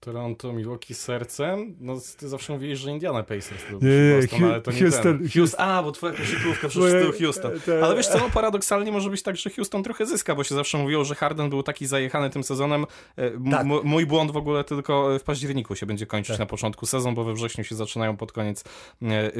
Toronto, Milwaukee sercem. No ty zawsze mówiłeś, że Indiana Pacers to Boston, ale to nie Houston, ten. Houston. A, bo twoja koszykówka przecież z tyłu Houston. Ale wiesz co, paradoksalnie może być tak, że Houston trochę zyska, bo się zawsze mówiło, że Harden był taki zajechany tym sezonem. Tak. Mój błąd w ogóle tylko w październiku się będzie kończyć tak. Na początku sezon, bo we wrześniu się zaczynają pod koniec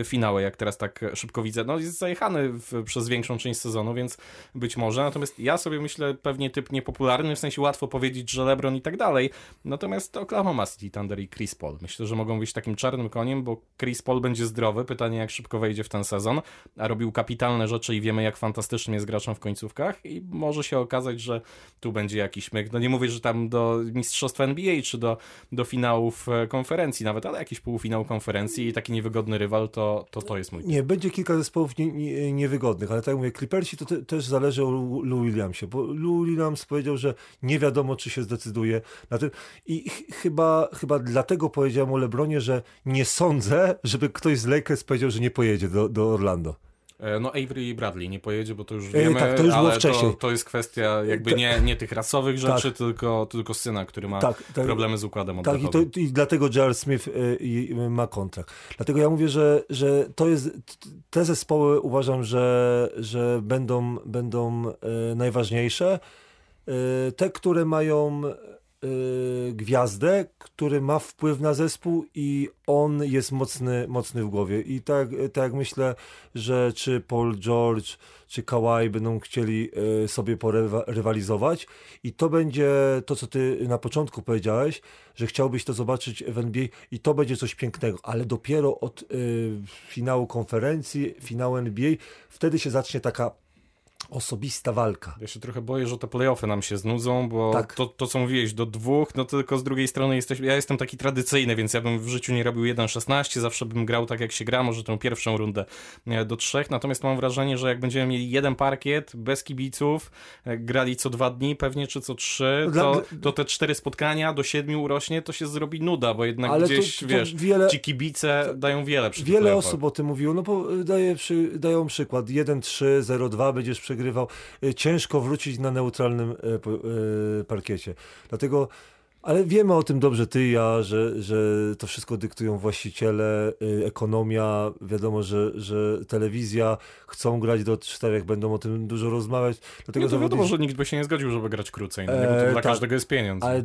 finały, jak teraz tak szybko widzę. No jest zajechany przez większą część sezonu, więc być może. Natomiast ja sobie myślę, pewnie typ niepopularny, w sensie łatwo powiedzieć, że LeBron i tak dalej. Natomiast Oklahoma City Thunder i Chris Paul. Myślę, że mogą być takim czarnym koniem, bo Chris Paul będzie zdrowy. Pytanie, jak szybko wejdzie w ten sezon. A robił kapitalne rzeczy i wiemy, jak fantastycznym jest graczem w końcówkach i może się okazać, że tu będzie jakiś myk. No nie mówię, że tam do mistrzostwa NBA czy do finałów konferencji nawet, ale jakiś półfinał konferencji i taki niewygodny rywal, to jest mój typ. Nie, będzie kilka zespołów niewygodnych, ale tak jak mówię, Clippersi to też zależy o Lou Williamsie, bo Lou Williams powiedział, że nie wiadomo, czy się zdecyduje na tym i chyba dlatego powiedziałem o LeBronie, że nie sądzę, żeby ktoś z Lakers powiedział, że nie pojedzie do Orlando. No Avery Bradley nie pojedzie, bo to już wiemy, tak, to już było wcześniej. To jest kwestia jakby nie tych rasowych rzeczy, tak. tylko syna, który ma problemy z układem oddechowym. Tak, i dlatego J.R. Smith ma kontrakt. Dlatego ja mówię, że to jest, te zespoły uważam, że będą najważniejsze. Te, które mają gwiazdę, który ma wpływ na zespół i on jest mocny w głowie. I tak myślę, że czy Paul George, czy Kawhi będą chcieli sobie porywalizować i to będzie to, co ty na początku powiedziałeś, że chciałbyś to zobaczyć w NBA i to będzie coś pięknego, ale dopiero od finału konferencji, finału NBA, wtedy się zacznie taka osobista walka. Ja się trochę boję, że te play-offy nam się znudzą, bo to co mówiłeś, do dwóch, no tylko z drugiej strony ja jestem taki tradycyjny, więc ja bym w życiu nie robił 1-16, zawsze bym grał tak jak się gra, może tę pierwszą rundę do 3, natomiast mam wrażenie, że jak będziemy mieli jeden parkiet, bez kibiców, grali co 2 dni pewnie, czy co 3, to te 4 spotkania do 7 urośnie, to się zrobi nuda, bo jednak ale gdzieś, ci kibice dają wiele przy wiele play-offach. Osób o tym mówiło, no bo dają przykład, 1-3, 0-2 będziesz przegrywał, ciężko wrócić na neutralnym parkiecie. Dlatego, ale wiemy o tym dobrze ty i ja, że to wszystko dyktują właściciele, ekonomia, wiadomo, że telewizja, chcą grać do 4, będą o tym dużo rozmawiać. Dlatego no to wiadomo, że nikt by się nie zgodził, żeby grać krócej, no, bo to dla każdego jest pieniądz. Ale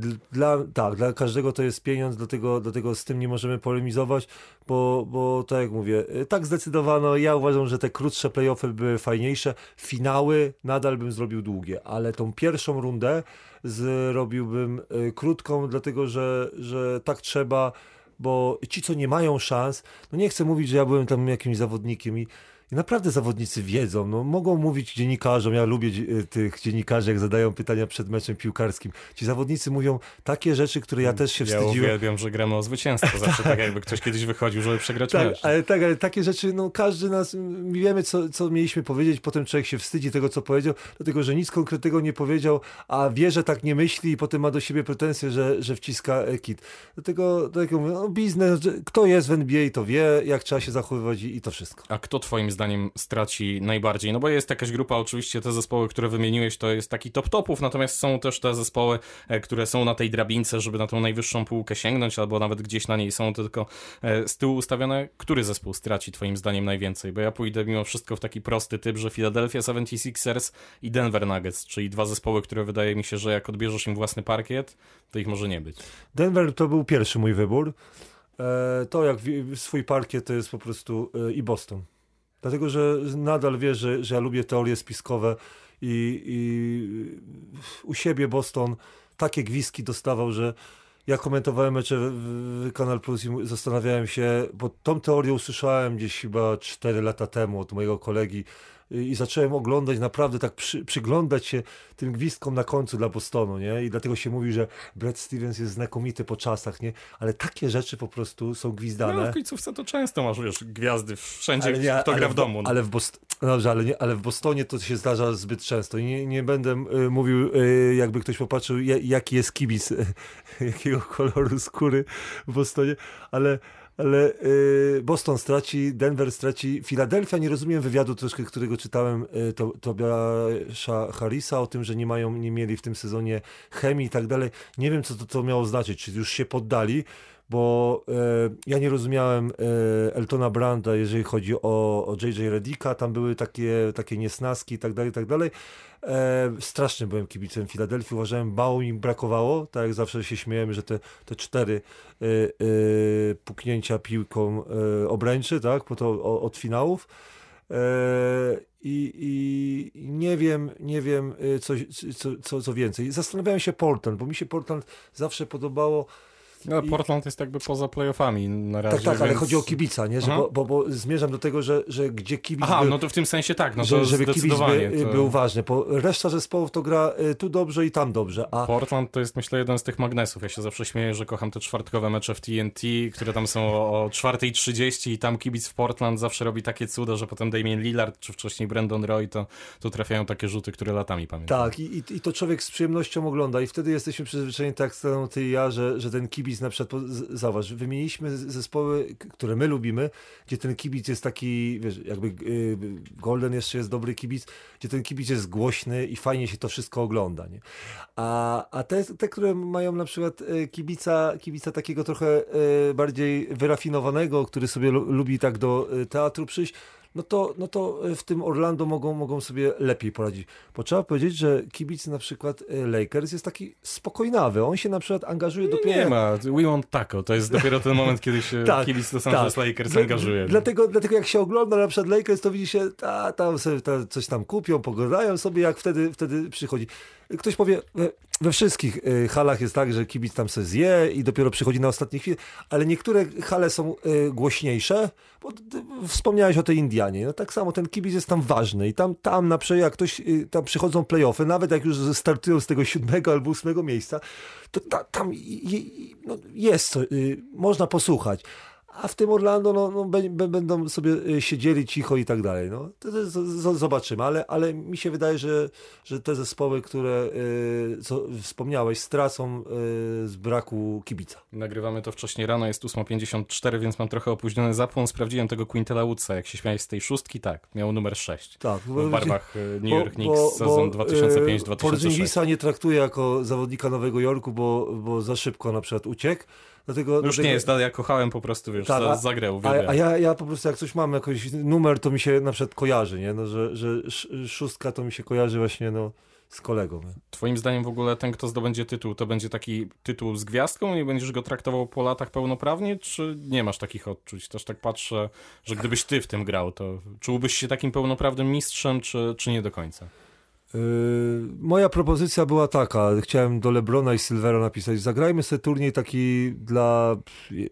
dla każdego to jest pieniądz, dlatego z tym nie możemy polemizować, bo tak jak mówię, tak zdecydowano, ja uważam, że te krótsze play-offy były fajniejsze, finały nadal bym zrobił długie, ale tą pierwszą rundę zrobiłbym krótką, dlatego że tak trzeba, bo ci, co nie mają szans, no nie chcę mówić, że ja byłem tam jakimś zawodnikiem i naprawdę zawodnicy wiedzą, no mogą mówić dziennikarzom, ja lubię tych dziennikarzy, jak zadają pytania przed meczem piłkarskim. Ci zawodnicy mówią takie rzeczy, które ja też się wstydziłem. Ja uwielbiam, że gramy o zwycięstwo zawsze, tak jakby ktoś kiedyś wychodził, żeby przegrać mecz. Ale takie rzeczy, no każdy nas, wiemy co mieliśmy powiedzieć, potem człowiek się wstydzi tego, co powiedział, dlatego, że nic konkretnego nie powiedział, a wie, że tak nie myśli i potem ma do siebie pretensje, że wciska kit. Dlatego tak jak mówię, no biznes, kto jest w NBA, to wie, jak trzeba się zachowywać i to wszystko. A kto twoim zdaniem straci najbardziej? No bo jest jakaś grupa, oczywiście te zespoły, które wymieniłeś, to jest taki top-topów, natomiast są też te zespoły, które są na tej drabince, żeby na tą najwyższą półkę sięgnąć, albo nawet gdzieś na niej są, tylko z tyłu ustawione. Który zespół straci twoim zdaniem najwięcej? Bo ja pójdę mimo wszystko w taki prosty typ, że Philadelphia 76ers i Denver Nuggets, czyli 2 zespoły, które wydaje mi się, że jak odbierzesz im własny parkiet, to ich może nie być. Denver to był pierwszy mój wybór. To jak swój parkiet to jest po prostu i Boston. Dlatego, że nadal wierzę, że ja lubię teorie spiskowe i u siebie Boston takie gwizdki dostawał, że ja komentowałem mecze w Kanal Plus i zastanawiałem się, bo tą teorię usłyszałem gdzieś chyba 4 lata temu od mojego kolegi i zacząłem oglądać, naprawdę tak przyglądać się tym gwizdkom na końcu dla Bostonu, nie? I dlatego się mówi, że Brad Stevens jest znakomity po czasach, nie? Ale takie rzeczy po prostu są gwizdane. No w końcówce to często masz, wiesz, gwiazdy wszędzie, nie, kto gra w domu. No. Ale w Bostonie to się zdarza zbyt często. I nie będę mówił, jakby ktoś popatrzył, jaki jest kibic, jakiego koloru skóry w Bostonie, ale ale Boston straci, Denver straci, Filadelfia, nie rozumiem wywiadu troszkę, którego czytałem Tobiasza Harrisa o tym, że nie mieli w tym sezonie chemii i tak dalej. Nie wiem, co to miało znaczyć, czy już się poddali, bo ja nie rozumiałem Eltona Branda, jeżeli chodzi o J.J. Reddicka, tam były takie niesnaski i tak dalej, i tak dalej. Strasznym byłem kibicem Filadelfii, uważałem, mało im brakowało, tak jak zawsze się śmiejemy, że te cztery puknięcia piłką obręczy, tak, po to od finałów. I nie wiem co więcej. Zastanawiałem się Portland, bo mi się Portland zawsze podobało. No, Portland jest jakby poza playoffami na razie. Tak, ale chodzi o kibica, nie? Że bo zmierzam do tego, że gdzie kibic był... no to w tym sensie tak, no to żeby zdecydowanie. Kibic był ważny, bo reszta zespołów to gra tu dobrze i tam dobrze. A... Portland to jest, myślę, jeden z tych magnesów. Ja się zawsze śmieję, że kocham te czwartkowe mecze w TNT, które tam są o 4:30 i tam kibic w Portland zawsze robi takie cuda, że potem Damian Lillard czy wcześniej Brandon Roy to trafiają takie rzuty, które latami pamiętam. Tak, i to człowiek z przyjemnością ogląda i wtedy jesteśmy przyzwyczajeni, tak samo ty i ja, że ten kibic na przykład, zauważ, wymieniliśmy zespoły, które my lubimy, gdzie ten kibic jest taki, wiesz, jakby Golden jeszcze jest dobry kibic, gdzie ten kibic jest głośny i fajnie się to wszystko ogląda, nie? A te, które mają na przykład kibica takiego trochę bardziej wyrafinowanego, który sobie lubi tak do teatru przyjść, no to w tym Orlando mogą sobie lepiej poradzić. Bo trzeba powiedzieć, że kibic na przykład Lakers jest taki spokojnawy. On się na przykład angażuje dopiero... Nie ma, we want taco. To jest dopiero ten moment, kiedy się kibic Los Angeles Lakers angażuje. Dlatego jak się ogląda na przykład Lakers, to widzi się, tam sobie coś tam kupią, pogadają sobie, jak wtedy przychodzi. Ktoś powie, we wszystkich halach jest tak, że kibic tam sobie zje i dopiero przychodzi na ostatniej chwili, ale niektóre hale są głośniejsze, bo wspomniałeś o tej Indianie. No tak samo ten kibic jest tam ważny i tam na przykład jak ktoś, tam przychodzą play-offy, nawet jak już startują z tego 7. albo 8. miejsca, to tam jest coś, można posłuchać. A w tym Orlando będą sobie siedzieli cicho i tak dalej. No, to zobaczymy, ale mi się wydaje, że te zespoły, które co wspomniałeś, stracą z braku kibica. Nagrywamy to wcześniej rano, jest 8:54, więc mam trochę opóźniony zapłon. Sprawdziłem tego Quintela Woodsa, jak się śmiałeś z tej 6, tak, miał numer 6. Tak, w barwach New York Knicks sezon 2005-2006. Porzingisa nie traktuje jako zawodnika Nowego Jorku, bo za szybko na przykład uciekł. Dlatego nie jest, ale ja kochałem po prostu, wiesz, zagrał. Ja po prostu jak coś mam, jakiś numer, to mi się na przykład kojarzy, nie? No, że 6 to mi się kojarzy właśnie, no... z kolegą. Twoim zdaniem w ogóle ten, kto zdobędzie tytuł, to będzie taki tytuł z gwiazdką i będziesz go traktował po latach pełnoprawnie, czy nie masz takich odczuć? Też tak patrzę, że gdybyś ty w tym grał, to czułbyś się takim pełnoprawnym mistrzem, czy nie do końca? Moja propozycja była taka, chciałem do LeBrona i Silvera napisać, zagrajmy sobie turniej taki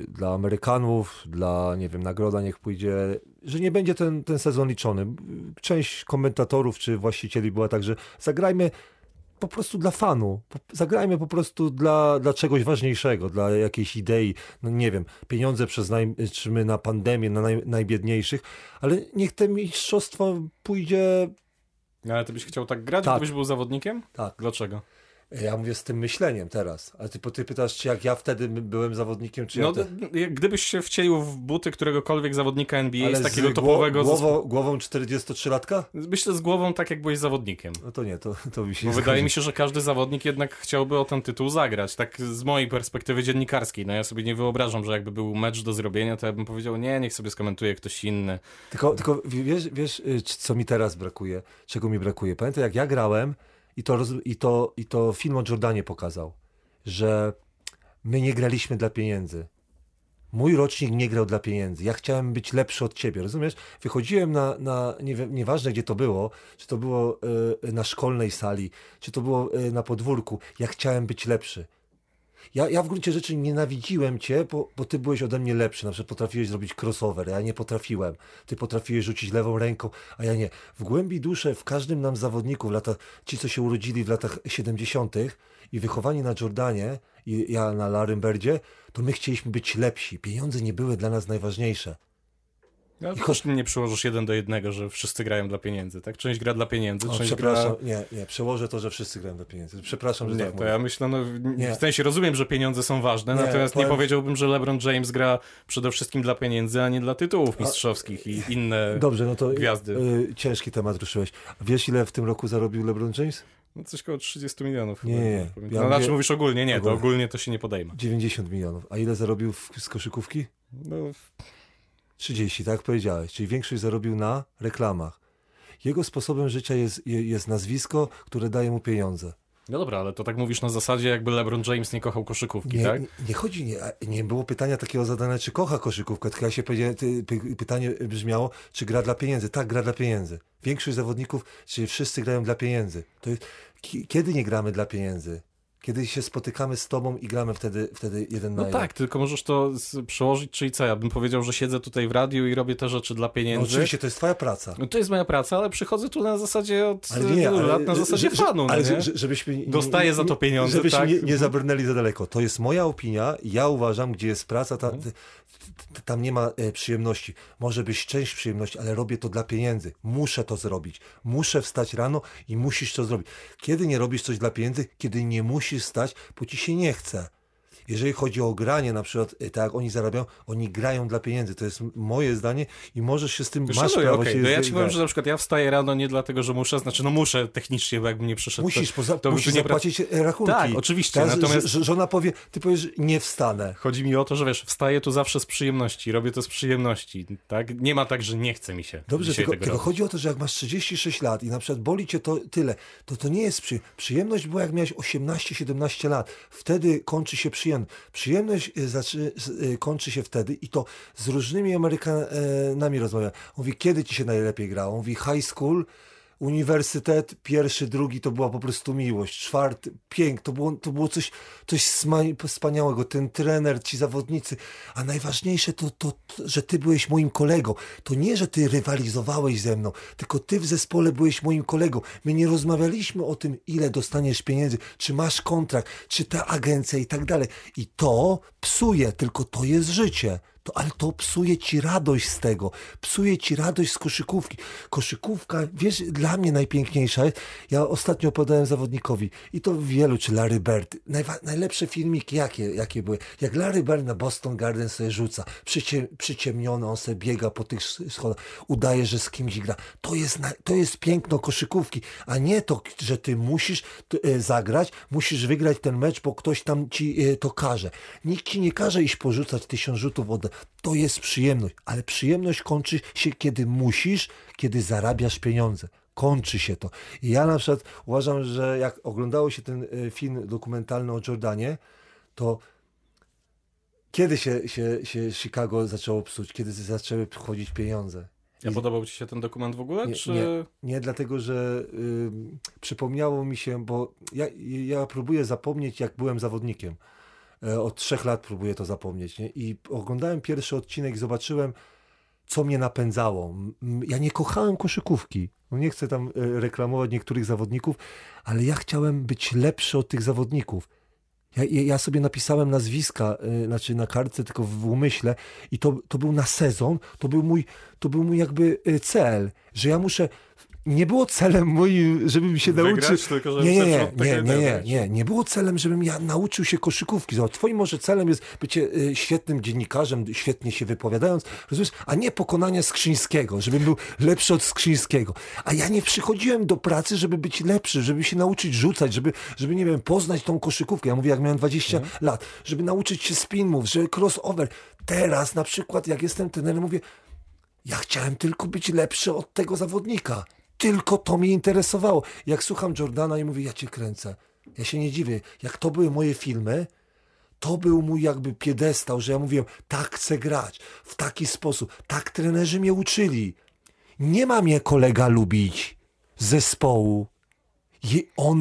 dla Amerykanów, dla, nie wiem, nagroda niech pójdzie, że nie będzie ten sezon liczony. Część komentatorów czy właścicieli była tak, że zagrajmy po prostu dla fanu, zagrajmy po prostu dla czegoś ważniejszego, dla jakiejś idei, no nie wiem, pieniądze przeznaczmy na pandemię, na najbiedniejszych, ale niech to mistrzostwo pójdzie. Ale ty byś chciał tak grać, tak. Gdybyś był zawodnikiem? Tak. Dlaczego? Ja mówię z tym myśleniem teraz, ale ty pytasz, czy jak ja wtedy byłem zawodnikiem, czy ja... Gdybyś się wcielił w buty któregokolwiek zawodnika NBA, ale z takiego topowego... Głową 43-latka? Myślę z głową tak, jak byłeś zawodnikiem. No to nie, to mi się... Bo wydaje mi się, że każdy zawodnik jednak chciałby o ten tytuł zagrać, tak z mojej perspektywy dziennikarskiej. No ja sobie nie wyobrażam, że jakby był mecz do zrobienia, to ja bym powiedział, nie, niech sobie skomentuje ktoś inny. Tylko wiesz, co mi teraz brakuje, czego mi brakuje? Pamiętaj, jak ja grałem, I to film o Jordanie pokazał, że my nie graliśmy dla pieniędzy. Mój rocznik nie grał dla pieniędzy. Ja chciałem być lepszy od ciebie, rozumiesz? Wychodziłem na nieważne gdzie to było, czy to było na szkolnej sali, czy to było na podwórku. Ja chciałem być lepszy. Ja w gruncie rzeczy nienawidziłem cię, bo ty byłeś ode mnie lepszy. Na przykład potrafiłeś zrobić crossover, ja nie potrafiłem. Ty potrafiłeś rzucić lewą ręką, a ja nie. W głębi duszy, w każdym nam zawodniku, ci co się urodzili w latach 70. i wychowani na Jordanie, i ja na Larrym Birdzie, to my chcieliśmy być lepsi. Pieniądze nie były dla nas najważniejsze. I kosztem nie przełożysz 1 do 1, że wszyscy grają dla pieniędzy, tak? Część gra dla pieniędzy, część gra... Nie, przełożę to, że wszyscy grają dla pieniędzy. Przepraszam, że nie, tak to mówię. Ja myślę, w sensie rozumiem, że pieniądze są ważne, natomiast nie powiedziałbym, że LeBron James gra przede wszystkim dla pieniędzy, a nie dla tytułów mistrzowskich i inne gwiazdy. Ciężki temat ruszyłeś. Wiesz, ile w tym roku zarobił LeBron James? No coś koło 30 milionów. Nie. Ja znaczy mówisz ogólnie? Nie, to ogólnie to się nie podejmie. 90 milionów. A ile zarobił z koszykówki? 30, tak powiedziałeś. Czyli większość zarobił na reklamach. Jego sposobem życia jest nazwisko, które daje mu pieniądze. No dobra, ale to tak mówisz na zasadzie, jakby LeBron James nie kochał koszykówki, tak? Nie było pytania takiego zadane, czy kocha koszykówkę, tylko ja się powiedziałem, pytanie brzmiało, czy gra dla pieniędzy. Tak, gra dla pieniędzy. Większość zawodników, czyli wszyscy grają dla pieniędzy. To jest, kiedy nie gramy dla pieniędzy? Kiedy się spotykamy z tobą i gramy wtedy 1 na 1. No tak, tylko możesz to przełożyć, czyli co? Ja bym powiedział, że siedzę tutaj w radiu i robię te rzeczy dla pieniędzy. No oczywiście, to jest twoja praca. No to jest moja praca, ale przychodzę tu na zasadzie od wielu lat, na zasadzie fanu. Dostaję za to pieniądze. Żebyśmy nie zabrnęli za daleko. To jest moja opinia, ja uważam, gdzie jest praca, tam nie ma przyjemności. Może być część przyjemności, ale robię to dla pieniędzy. Muszę to zrobić. Muszę wstać rano i musisz to zrobić. Kiedy nie robisz coś dla pieniędzy? Kiedy nie musisz stać, bo ci się nie chce. Jeżeli chodzi o granie, na przykład, tak jak oni zarabiają, oni grają dla pieniędzy. To jest moje zdanie i możesz się z tym, masz prawo się... Ja ci powiem, że na przykład ja wstaję rano nie dlatego, że muszę, muszę technicznie, bo jakbym nie przyszedł... Musisz zapłacić rachunki. Tak, oczywiście. Natomiast żona powie, ty powiesz, nie wstanę. Chodzi mi o to, że wstaję tu zawsze z przyjemności, robię to z przyjemności, tak? Nie ma tak, że nie chce mi się. Dobrze, tylko chodzi o to, że jak masz 36 lat i na przykład boli cię to tyle, to nie jest przyjemność, była jak miałeś 18-17 lat. Wtedy kończy się przyjemność kończy się wtedy i to z różnymi Amerykanami rozmawiam. Mówi, kiedy ci się najlepiej grało? Mówi, high school, uniwersytet, 1., 2 to była po prostu miłość, 4 pięk, to było coś wspaniałego, ten trener, ci zawodnicy, a najważniejsze to, że ty byłeś moim kolegą. To nie, że ty rywalizowałeś ze mną, tylko ty w zespole byłeś moim kolegą. My nie rozmawialiśmy o tym, ile dostaniesz pieniędzy, czy masz kontrakt, czy ta agencja i tak dalej. I to psuje, tylko to jest życie. Ale to psuje ci radość z tego. Psuje ci radość z koszykówki. Koszykówka, wiesz, dla mnie najpiękniejsza jest. Ja ostatnio opowiadałem zawodnikowi i to wielu, czy Larry Bird. Najlepsze filmiki, jakie były. Jak Larry Bird na Boston Garden sobie rzuca. Przyciemniony, on sobie biega po tych schodach. Udaje, że z kimś gra. To jest piękno koszykówki, a nie to, że ty musisz zagrać, musisz wygrać ten mecz, bo ktoś tam ci to każe. Nikt ci nie każe iść porzucać 1000 rzutów od. To jest przyjemność, ale przyjemność kończy się, kiedy musisz, kiedy zarabiasz pieniądze. Kończy się to. I ja na przykład uważam, że jak oglądało się ten film dokumentalny o Jordanie, to kiedy się Chicago zaczęło psuć? Kiedy zaczęły chodzić pieniądze? Podobał ci się ten dokument w ogóle? Nie, dlatego, że przypomniało mi się, bo ja próbuję zapomnieć, jak byłem zawodnikiem. Od 3 lat próbuję to zapomnieć. Nie? I oglądałem pierwszy odcinek i zobaczyłem, co mnie napędzało. Ja nie kochałem koszykówki. Nie chcę tam reklamować niektórych zawodników, ale ja chciałem być lepszy od tych zawodników. Ja sobie napisałem nazwiska, znaczy na kartce, tylko w umyśle i to był na sezon, to był mój jakby cel, że ja muszę... Nie było celem moim, żebym się nauczył... Nie było celem, żebym ja nauczył się koszykówki. Zobacz, twoim może celem jest bycie świetnym dziennikarzem, świetnie się wypowiadając, rozumiesz? A nie pokonanie Skrzyńskiego, żebym był lepszy od Skrzyńskiego. A ja nie przychodziłem do pracy, żeby być lepszy, żeby się nauczyć rzucać, żeby nie wiem, poznać tą koszykówkę. Ja mówię, jak miałem 20 lat, żeby nauczyć się spin move, że crossover. Teraz na przykład, jak jestem trenerem, mówię, ja chciałem tylko być lepszy od tego zawodnika. Tylko to mnie interesowało. Jak słucham Jordana i mówię, ja cię kręcę. Ja się nie dziwię. Jak to były moje filmy, to był mój jakby piedestał, że ja mówiłem, tak chcę grać, w taki sposób. Tak trenerzy mnie uczyli. Nie ma mnie kolega lubić z zespołu. I on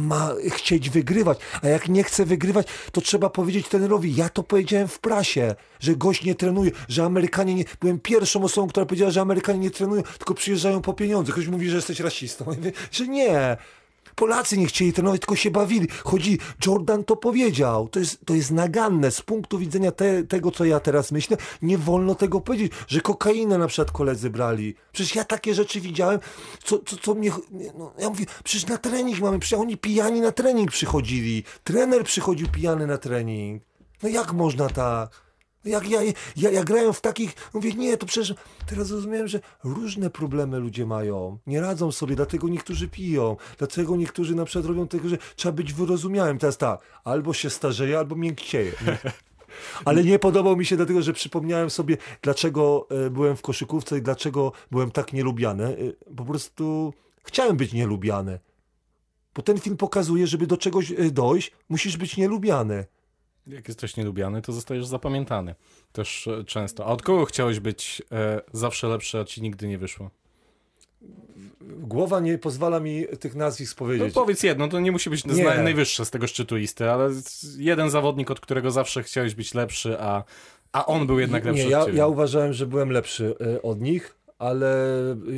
ma chcieć wygrywać, a jak nie chce wygrywać, to trzeba powiedzieć trenerowi, ja to powiedziałem w prasie, że gość nie trenuje, że Amerykanie nie... Byłem pierwszą osobą, która powiedziała, że Amerykanie nie trenują, tylko przyjeżdżają po pieniądze. Ktoś mówi, że jesteś rasistą. Ja mówię, że nie. Polacy nie chcieli trenować, tylko się bawili. Chodzi, Jordan to powiedział. To jest naganne z punktu widzenia tego, co ja teraz myślę. Nie wolno tego powiedzieć, że kokainę na przykład koledzy brali. Przecież ja takie rzeczy widziałem, co mnie... No, ja mówię, przecież na trening mamy, przecież oni pijani na trening przychodzili. Trener przychodził pijany na trening. No jak można tak? Ja grałem w takich, mówię, nie, to przecież teraz rozumiem, że różne problemy ludzie mają, nie radzą sobie, dlatego niektórzy piją, dlatego niektórzy na przykład robią tego, że trzeba być wyrozumiałym. Teraz tak, albo się starzeje, albo miękkcieje. Ale nie podobał mi się dlatego, że przypomniałem sobie, dlaczego byłem w koszykówce i dlaczego byłem tak nielubiany. Po prostu chciałem być nielubiany. Bo ten film pokazuje, żeby do czegoś dojść, musisz być nielubiany. Jak jesteś nielubiany, to zostajesz zapamiętany też często. A od kogo chciałeś być zawsze lepszy, a ci nigdy nie wyszło? Głowa nie pozwala mi tych nazwisk powiedzieć. No powiedz jedno, to nie musi być najwyższe z tego szczytu listy, ale jeden zawodnik, od którego zawsze chciałeś być lepszy, a on był jednak lepszy od ciebie. Ja uważałem, że byłem lepszy od nich, ale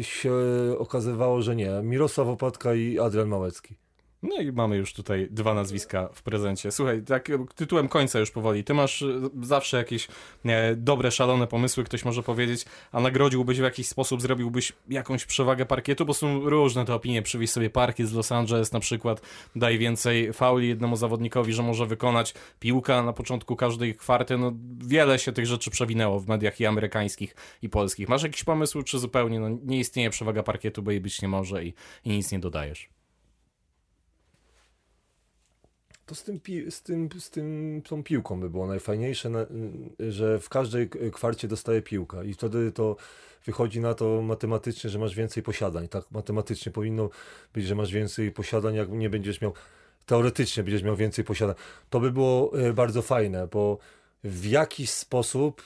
się okazywało, że nie. Mirosław Opatka i Adrian Małecki. No i mamy już tutaj dwa nazwiska w prezencie. Słuchaj, tak tytułem końca już powoli. Ty masz zawsze jakieś dobre, szalone pomysły, ktoś może powiedzieć, a nagrodziłbyś w jakiś sposób, zrobiłbyś jakąś przewagę parkietu, bo są różne te opinie. Przywieź sobie parkiet z Los Angeles na przykład, daj więcej fauli jednemu zawodnikowi, że może wykonać, piłka na początku każdej kwarty. No wiele się tych rzeczy przewinęło w mediach i amerykańskich, i polskich. Masz jakiś pomysł, czy zupełnie nie istnieje przewaga parkietu, bo jej być nie może i nic nie dodajesz? To z tą piłką by było najfajniejsze, że w każdej kwarcie dostaje piłka i wtedy to wychodzi na to matematycznie, że masz więcej posiadań. Tak matematycznie powinno być, że masz więcej posiadań, jak nie będziesz miał, teoretycznie będziesz miał więcej posiadań. To by było bardzo fajne, bo w jakiś sposób,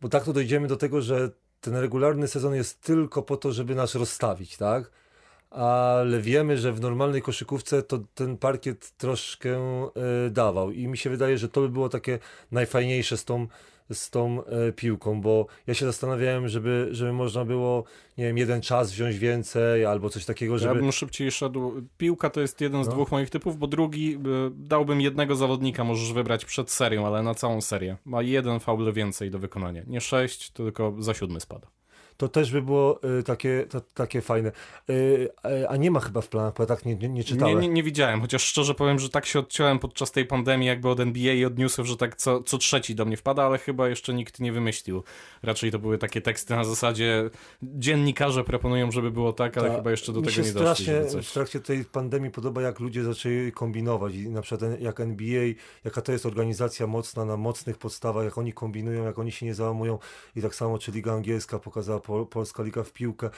bo tak to dojdziemy do tego, że ten regularny sezon jest tylko po to, żeby nas rozstawić, tak? Ale wiemy, że w normalnej koszykówce to ten parkiet troszkę dawał i mi się wydaje, że to by było takie najfajniejsze z tą piłką, bo ja się zastanawiałem, żeby można było, nie wiem, jeden czas wziąć więcej albo coś takiego, żeby... Ja bym szybciej szedł. Piłka to jest jeden z dwóch moich typów, bo drugi dałbym jednego zawodnika, możesz wybrać przed serią, ale na całą serię. Ma jeden faul więcej do wykonania. Nie 6, tylko za 7 spada. To też by było takie fajne. A nie ma chyba w planach, bo ja tak nie czytałem. Nie widziałem, chociaż szczerze powiem, że tak się odciąłem podczas tej pandemii jakby od NBA i od newsów, że tak co trzeci do mnie wpada, ale chyba jeszcze nikt nie wymyślił. Raczej to były takie teksty na zasadzie dziennikarze proponują, żeby było tak, ale chyba jeszcze do tego nie doszli. Mi się strasznie w trakcie tej pandemii podoba, jak ludzie zaczęli kombinować. I na przykład jak NBA, jaka to jest organizacja mocna, na mocnych podstawach, jak oni kombinują, jak oni się nie załamują. I tak samo, czy Liga Angielska pokazała, Polska Liga w piłkę,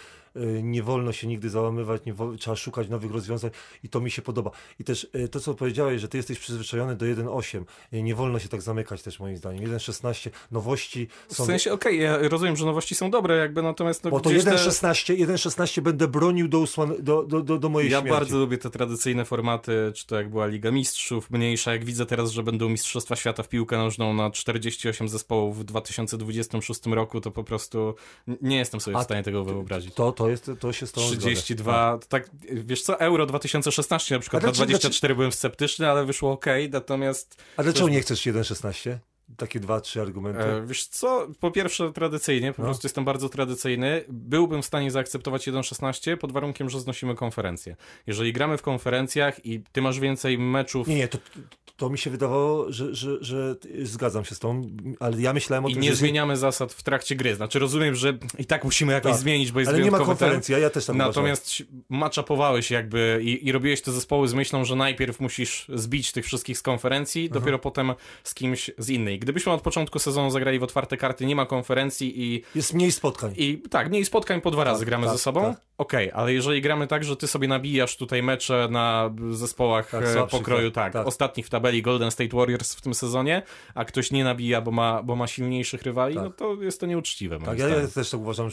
nie wolno się nigdy załamywać, trzeba szukać nowych rozwiązań i to mi się podoba. I też to, co powiedziałeś, że ty jesteś przyzwyczajony do 1.8, nie wolno się tak zamykać też moim zdaniem. 1.16, nowości są... W sensie, ja rozumiem, że nowości są dobre, jakby, natomiast... No, bo to 1.16 będę bronił do mojej śmierci. Ja bardzo lubię te tradycyjne formaty, czy to jak była Liga Mistrzów, mniejsza, jak widzę teraz, że będą Mistrzostwa Świata w piłkę nożną na 48 zespołów w 2026 roku, to po prostu nie jestem sobie w stanie tego wyobrazić. To się stało. 32, tak, wiesz co, Euro 2016 na przykład, na 24 byłem sceptyczny, ale wyszło okej, natomiast... A dlaczego nie chcesz 1.16? Takie 2-3 argumenty. Wiesz co, po pierwsze tradycyjnie, po prostu jestem bardzo tradycyjny. Byłbym w stanie zaakceptować 1.16 pod warunkiem, że znosimy konferencję. Jeżeli gramy w konferencjach i ty masz więcej meczów... Nie, to mi się wydawało, że zgadzam się z tą, ale ja myślałem o tym, że... I nie zmieniamy zasad w trakcie gry. Znaczy rozumiem, że i tak musimy jakoś zmienić, bo jest wyjątkowy... Ale nie ma konferencji, ja też tak uważam. Natomiast maczapowałeś jakby i robiłeś te zespoły z myślą, że najpierw musisz zbić tych wszystkich z konferencji, dopiero potem z kimś z innej. Gdybyśmy od początku sezonu zagrali w otwarte karty, nie ma konferencji i... Jest mniej spotkań. I tak, mniej spotkań, po dwa razy gramy ze sobą. Tak. Okej, ale jeżeli gramy tak, że ty sobie nabijasz tutaj mecze na zespołach pokroju, ostatnich w tabeli Golden State Warriors w tym sezonie, a ktoś nie nabija, bo ma silniejszych rywali, no to jest to nieuczciwe. Tak, ja też tak uważam,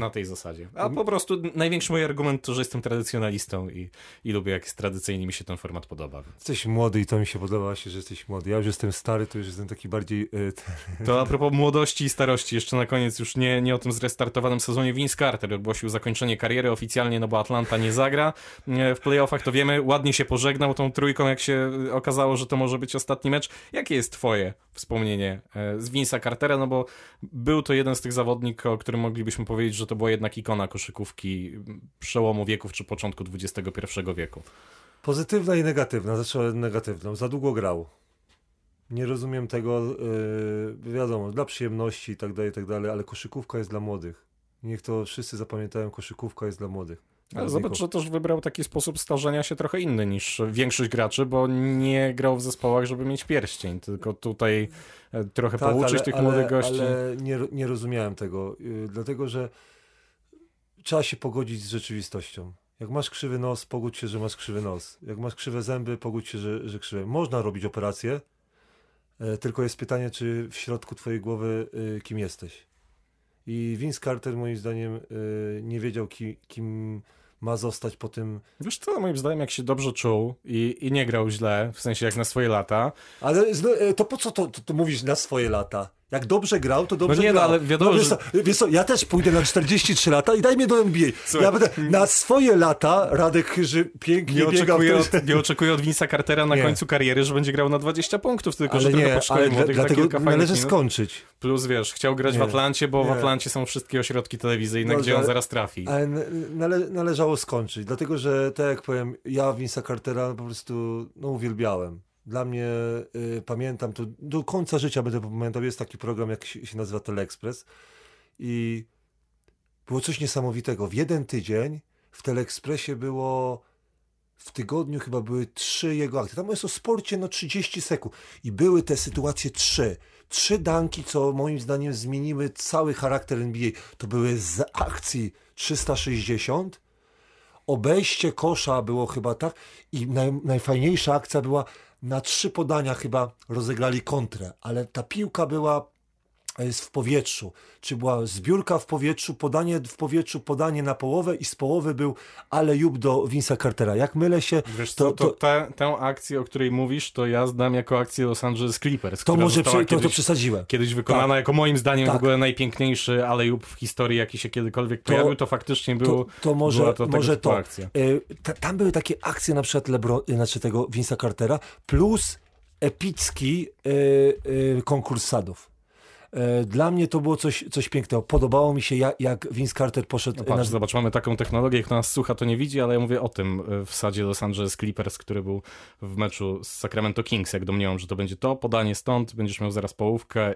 na tej zasadzie. A po prostu największy mój argument to, że jestem tradycjonalistą i lubię, jak jest tradycyjnie, mi się ten format podoba. Jesteś młody i to mi się podoba, że jesteś młody. Ja już jestem stary, to już jestem taki bardziej... To a propos młodości i starości, jeszcze na koniec, już nie o tym zrestartowanym sezonie, Vince Carter ogłosił zakończenie zakończenie kariery oficjalnie, no bo Atlanta nie zagra w playoffach, to wiemy, ładnie się pożegnał tą trójką, jak się okazało, że to może być ostatni mecz. Jakie jest twoje wspomnienie z Vince'a Cartera, no bo był to jeden z tych zawodników, o którym moglibyśmy powiedzieć, że to była jednak ikona koszykówki przełomu wieków czy początku XXI wieku. Pozytywna i negatywna. Zacząłem negatywną. Za długo grał. Nie rozumiem tego, wiadomo, dla przyjemności i tak dalej, ale koszykówka jest dla młodych. Niech to wszyscy zapamiętają, koszykówka jest dla młodych. Ale zobacz, że też wybrał taki sposób starzenia się trochę inny niż większość graczy, bo nie grał w zespołach, żeby mieć pierścień, tylko tutaj trochę tak, pouczyć ale, tych młodych gości. Ale nie rozumiałem tego, dlatego że trzeba się pogodzić z rzeczywistością. Jak masz krzywy nos, pogódź się, że masz krzywy nos. Jak masz krzywe zęby, pogódź się, że krzywe. Można robić operację, tylko jest pytanie, czy w środku twojej głowy kim jesteś. I Vince Carter moim zdaniem nie wiedział, kim ma zostać po tym... Wiesz co, moim zdaniem jak się dobrze czuł i nie grał źle, w sensie jak na swoje lata. Ale to po co to mówisz na swoje lata? Jak dobrze grał, to dobrze grał. No nie, ale wiadomo, wiesz co, ja też pójdę na 43 lata i daj mnie do NBA. Słuchaj, ja będę na swoje lata, Radek Chyży pięknie biegał. Nie oczekuję od Vince'a Cartera na końcu kariery, że będzie grał na 20 punktów, tylko ale że nie, tylko poszkolimy młodych na kilka fajnych należy minut. Skończyć. Plus wiesz, chciał grać w Atlancie, bo w Atlancie są wszystkie ośrodki telewizyjne, gdzie on zaraz trafi. Ale należało skończyć, dlatego że tak jak powiem, ja Vince'a Cartera po prostu uwielbiałem. Dla mnie, pamiętam, to do końca życia będę pamiętał, jest taki program, jak się nazywa Teleexpress i było coś niesamowitego. W jeden tydzień w Teleexpressie było, w tygodniu chyba były 3 jego akcje. Tam jest o sporcie 30 sekund i były te sytuacje 3. 3 danki, co moim zdaniem zmieniły cały charakter NBA. To były z akcji 360, obejście kosza było chyba tak i najfajniejsza akcja była na 3 podania chyba rozegrali kontrę, ale ta piłka jest w powietrzu. Czy była zbiórka w powietrzu, podanie w powietrzu, podanie na połowę i z połowy był alley-oop do Vince'a Cartera. Jak mylę się... Wiesz co, to tę akcję, o której mówisz, to ja znam jako akcję Los Angeles Clippers. To może to przesadziłem. Kiedyś wykonana jako moim zdaniem w ogóle najpiękniejszy alley-oop w historii, jaki się kiedykolwiek pojawił. To faktycznie było... To może akcja. Tam były takie akcje na przykład tego Vince'a Cartera plus epicki konkurs sadów. Dla mnie to było coś pięknego. Podobało mi się, jak Vince Carter poszedł... No patrz, zobacz, mamy taką technologię, jak nas słucha, to nie widzi, ale ja mówię o tym w sadzie Los Angeles Clippers, który był w meczu z Sacramento Kings, jak domniemam, że to będzie to podanie stąd, będziesz miał zaraz połówkę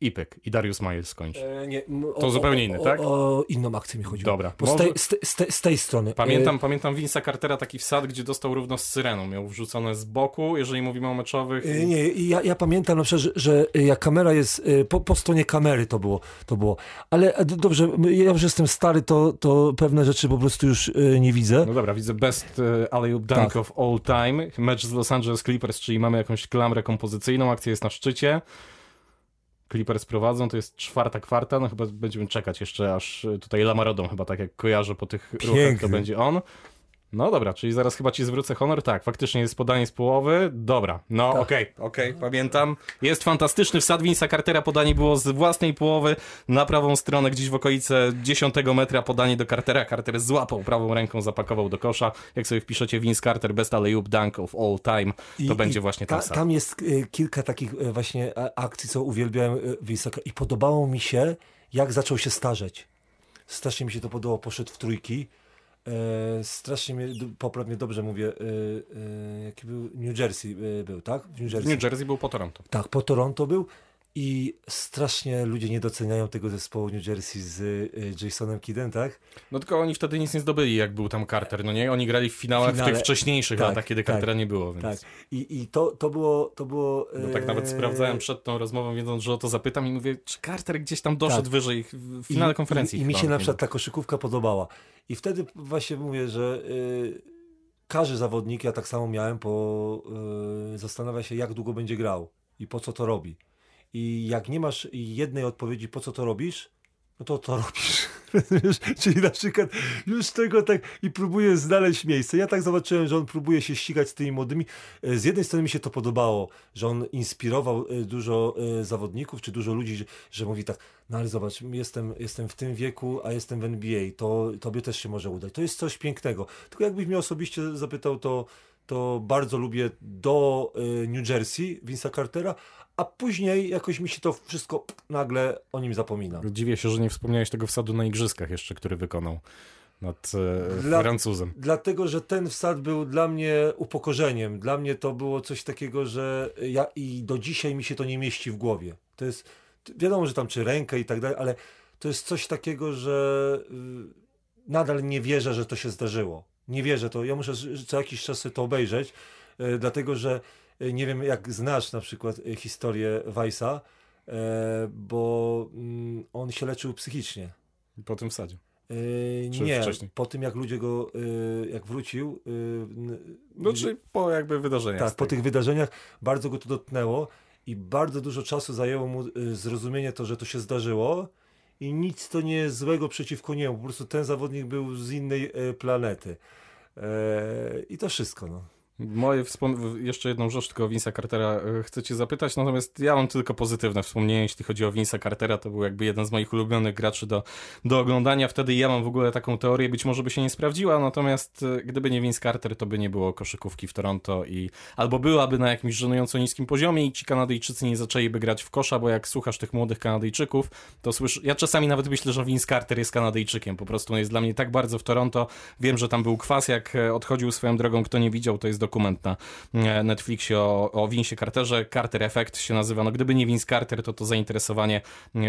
i pyk. I Darius Miles skończy. Zupełnie inny, tak? O inną akcję mi chodziło. Dobra. Z tej strony. Pamiętam Vince'a Cartera taki wsad, gdzie dostał równo z syreną. Miał wrzucone z boku, jeżeli mówimy o meczowych. Ja pamiętam na przykład, że jak kamera jest, po stronie kamery to było. Ale dobrze, ja już jestem stary, to pewne rzeczy po prostu już nie widzę. No dobra, widzę best alley-oop dunk of all time. Mecz z Los Angeles Clippers, czyli mamy jakąś klamrę kompozycyjną, akcja jest na szczycie. Clippers prowadzą, to jest 4. kwarta, no chyba będziemy czekać jeszcze, aż tutaj Lamarodą chyba, tak jak kojarzę po tych ruchach, to będzie on. No dobra, czyli zaraz chyba ci zwrócę honor. Tak, faktycznie jest podanie z połowy. Dobra, no okej, pamiętam. Jest fantastyczny wsad Vince'a Cartera, podanie było z własnej połowy na prawą stronę, gdzieś w okolice 10 metra podanie do Cartera. Carter złapał prawą ręką, zapakował do kosza. Jak sobie wpiszecie Vince Carter, best alley-oop dunk of all time, to będzie właśnie ten wsad. Tam jest kilka takich właśnie akcji, co uwielbiałem Vince'a i podobało mi się, jak zaczął się starzeć. Strasznie mi się to podobało, poszedł w trójki. Strasznie mnie, poprawnie dobrze mówię, jaki był, New Jersey był, tak? New Jersey był po Toronto. Tak, po Toronto był i strasznie ludzie nie doceniają tego zespołu New Jersey z Jasonem Kiddem, tak? No tylko oni wtedy nic nie zdobyli, jak był tam Carter, no nie? Oni grali w finale w tych wcześniejszych latach, kiedy Cartera nie było, więc... Tak. I to było... No tak nawet sprawdzałem przed tą rozmową, wiedząc, że o to zapytam i mówię, czy Carter gdzieś tam doszedł wyżej w finale konferencji. I mi się na przykład ta koszykówka podobała. I wtedy właśnie mówię, że każdy zawodnik, ja tak samo miałem, zastanawia się, jak długo będzie grał i po co to robi. I jak nie masz jednej odpowiedzi, po co to robisz, no to robisz. Czyli na przykład już tego tak i próbuje znaleźć miejsce. Ja tak zobaczyłem, że on próbuje się ścigać z tymi młodymi. Z jednej strony mi się to podobało, że on inspirował dużo zawodników, czy dużo ludzi, że mówi tak, no ale zobacz, jestem w tym wieku, a jestem w NBA, to tobie też się może udać. To jest coś pięknego. Tylko jakbyś mnie osobiście zapytał, to bardzo lubię do New Jersey, Vince'a Cartera, a później jakoś mi się to wszystko nagle o nim zapomina. Dziwię się, że nie wspomniałeś tego wsadu na igrzyskach jeszcze, który wykonał nad Francuzem. Dlatego, że ten wsad był dla mnie upokorzeniem. Dla mnie to było coś takiego, że ja i do dzisiaj mi się to nie mieści w głowie. To jest, wiadomo, że tam czy rękę i tak dalej, ale to jest coś takiego, że nadal nie wierzę, że to się zdarzyło. Nie wierzę to. Ja muszę co jakiś czas to obejrzeć, dlatego, że nie wiem, jak znasz na przykład historię Weissa, bo on się leczył psychicznie. Po tym wsadzie? Nie, wcześniej? Po tym jak ludzie go, jak wrócił. No czyli po jakby wydarzeniach. Tak, po tych wydarzeniach bardzo go to dotknęło i bardzo dużo czasu zajęło mu zrozumienie to, że to się zdarzyło i nic to nie jest złego przeciwko niemu. Po prostu ten zawodnik był z innej planety. I to wszystko, no. Jeszcze jedną rzecz tylko o Vince'a Cartera chcę cię zapytać, natomiast ja mam tylko pozytywne wspomnienie, jeśli chodzi o Vince'a Cartera, to był jakby jeden z moich ulubionych graczy do oglądania, wtedy ja mam w ogóle taką teorię, być może by się nie sprawdziła, natomiast gdyby nie Vince Carter, to by nie było koszykówki w Toronto i albo byłaby na jakimś żenująco niskim poziomie i ci Kanadyjczycy nie zaczęliby grać w kosza, bo jak słuchasz tych młodych Kanadyjczyków, to słyszę, ja czasami nawet myślę, że Vince Carter jest Kanadyjczykiem, po prostu on jest dla mnie tak bardzo w Toronto, wiem, że tam był kwas, jak odchodził swoją drogą, kto nie widział, to jest dokument na Netflixie o Vince Carterze. Carter Effect się nazywa. No gdyby nie Vince Carter, to zainteresowanie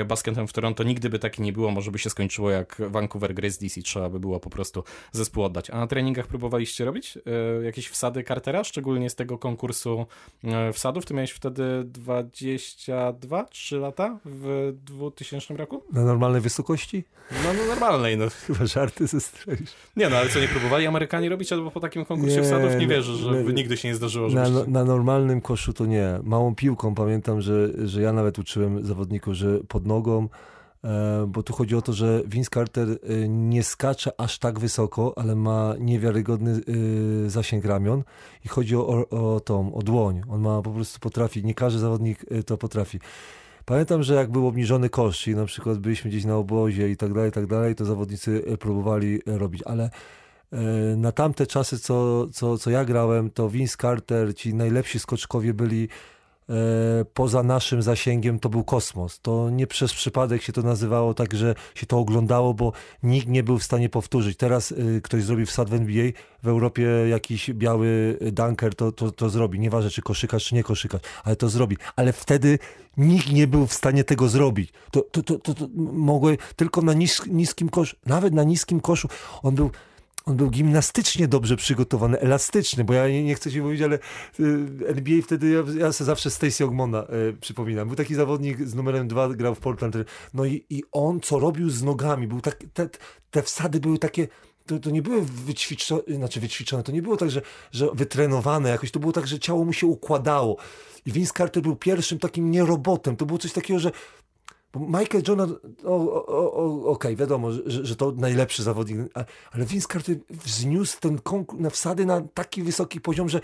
basketem w Toronto nigdy by takie nie było. Może by się skończyło jak Vancouver Grizzlies i trzeba by było po prostu zespół oddać. A na treningach próbowaliście robić jakieś wsady Cartera? Szczególnie z tego konkursu wsadów. Ty miałeś wtedy 22-3 lata w 2000 roku? Na normalnej wysokości? No normalnej. No. Chyba żarty ze strony. Nie no, ale co, nie próbowali Amerykanie robić? Albo po takim konkursie wsadów nie wierzę, że nigdy się nie zdarzyło. Na normalnym koszu to nie. Małą piłką pamiętam, że ja nawet uczyłem zawodników, że pod nogą, bo tu chodzi o to, że Vince Carter nie skacze aż tak wysoko, ale ma niewiarygodny zasięg ramion i chodzi o dłoń. On ma po prostu potrafi, nie każdy zawodnik to potrafi. Pamiętam, że jak był obniżony kosz i na przykład byliśmy gdzieś na obozie i tak dalej, to zawodnicy próbowali robić, ale na tamte czasy, co ja grałem, to Vince Carter, ci najlepsi skoczkowie byli poza naszym zasięgiem, to był kosmos. To nie przez przypadek się to nazywało, tak że się to oglądało, bo nikt nie był w stanie powtórzyć. Teraz ktoś zrobi wsad w NBA, w Europie jakiś biały dunker to zrobi. Nieważne, czy koszykarz, czy nie koszykarz, ale to zrobi. Ale wtedy nikt nie był w stanie tego zrobić. To mogły tylko na niskim koszu, nawet na niskim koszu. On był gimnastycznie dobrze przygotowany, elastyczny, bo ja nie chcę ci mówić, ale NBA wtedy, ja sobie zawsze Stacey Ogmona przypominam. Był taki zawodnik z numerem 2, grał w Portland. No i on co robił z nogami, był tak, te wsady były takie, to nie były wyćwiczone, to nie było tak, że wytrenowane jakoś, to było tak, że ciało mu się układało. I Vince Carter był pierwszym takim nierobotem, to było coś takiego, że Michael Jordan, okej, wiadomo, że to najlepszy zawodnik, ale Vince Carter wzniósł ten konkurs na wsady na taki wysoki poziom, że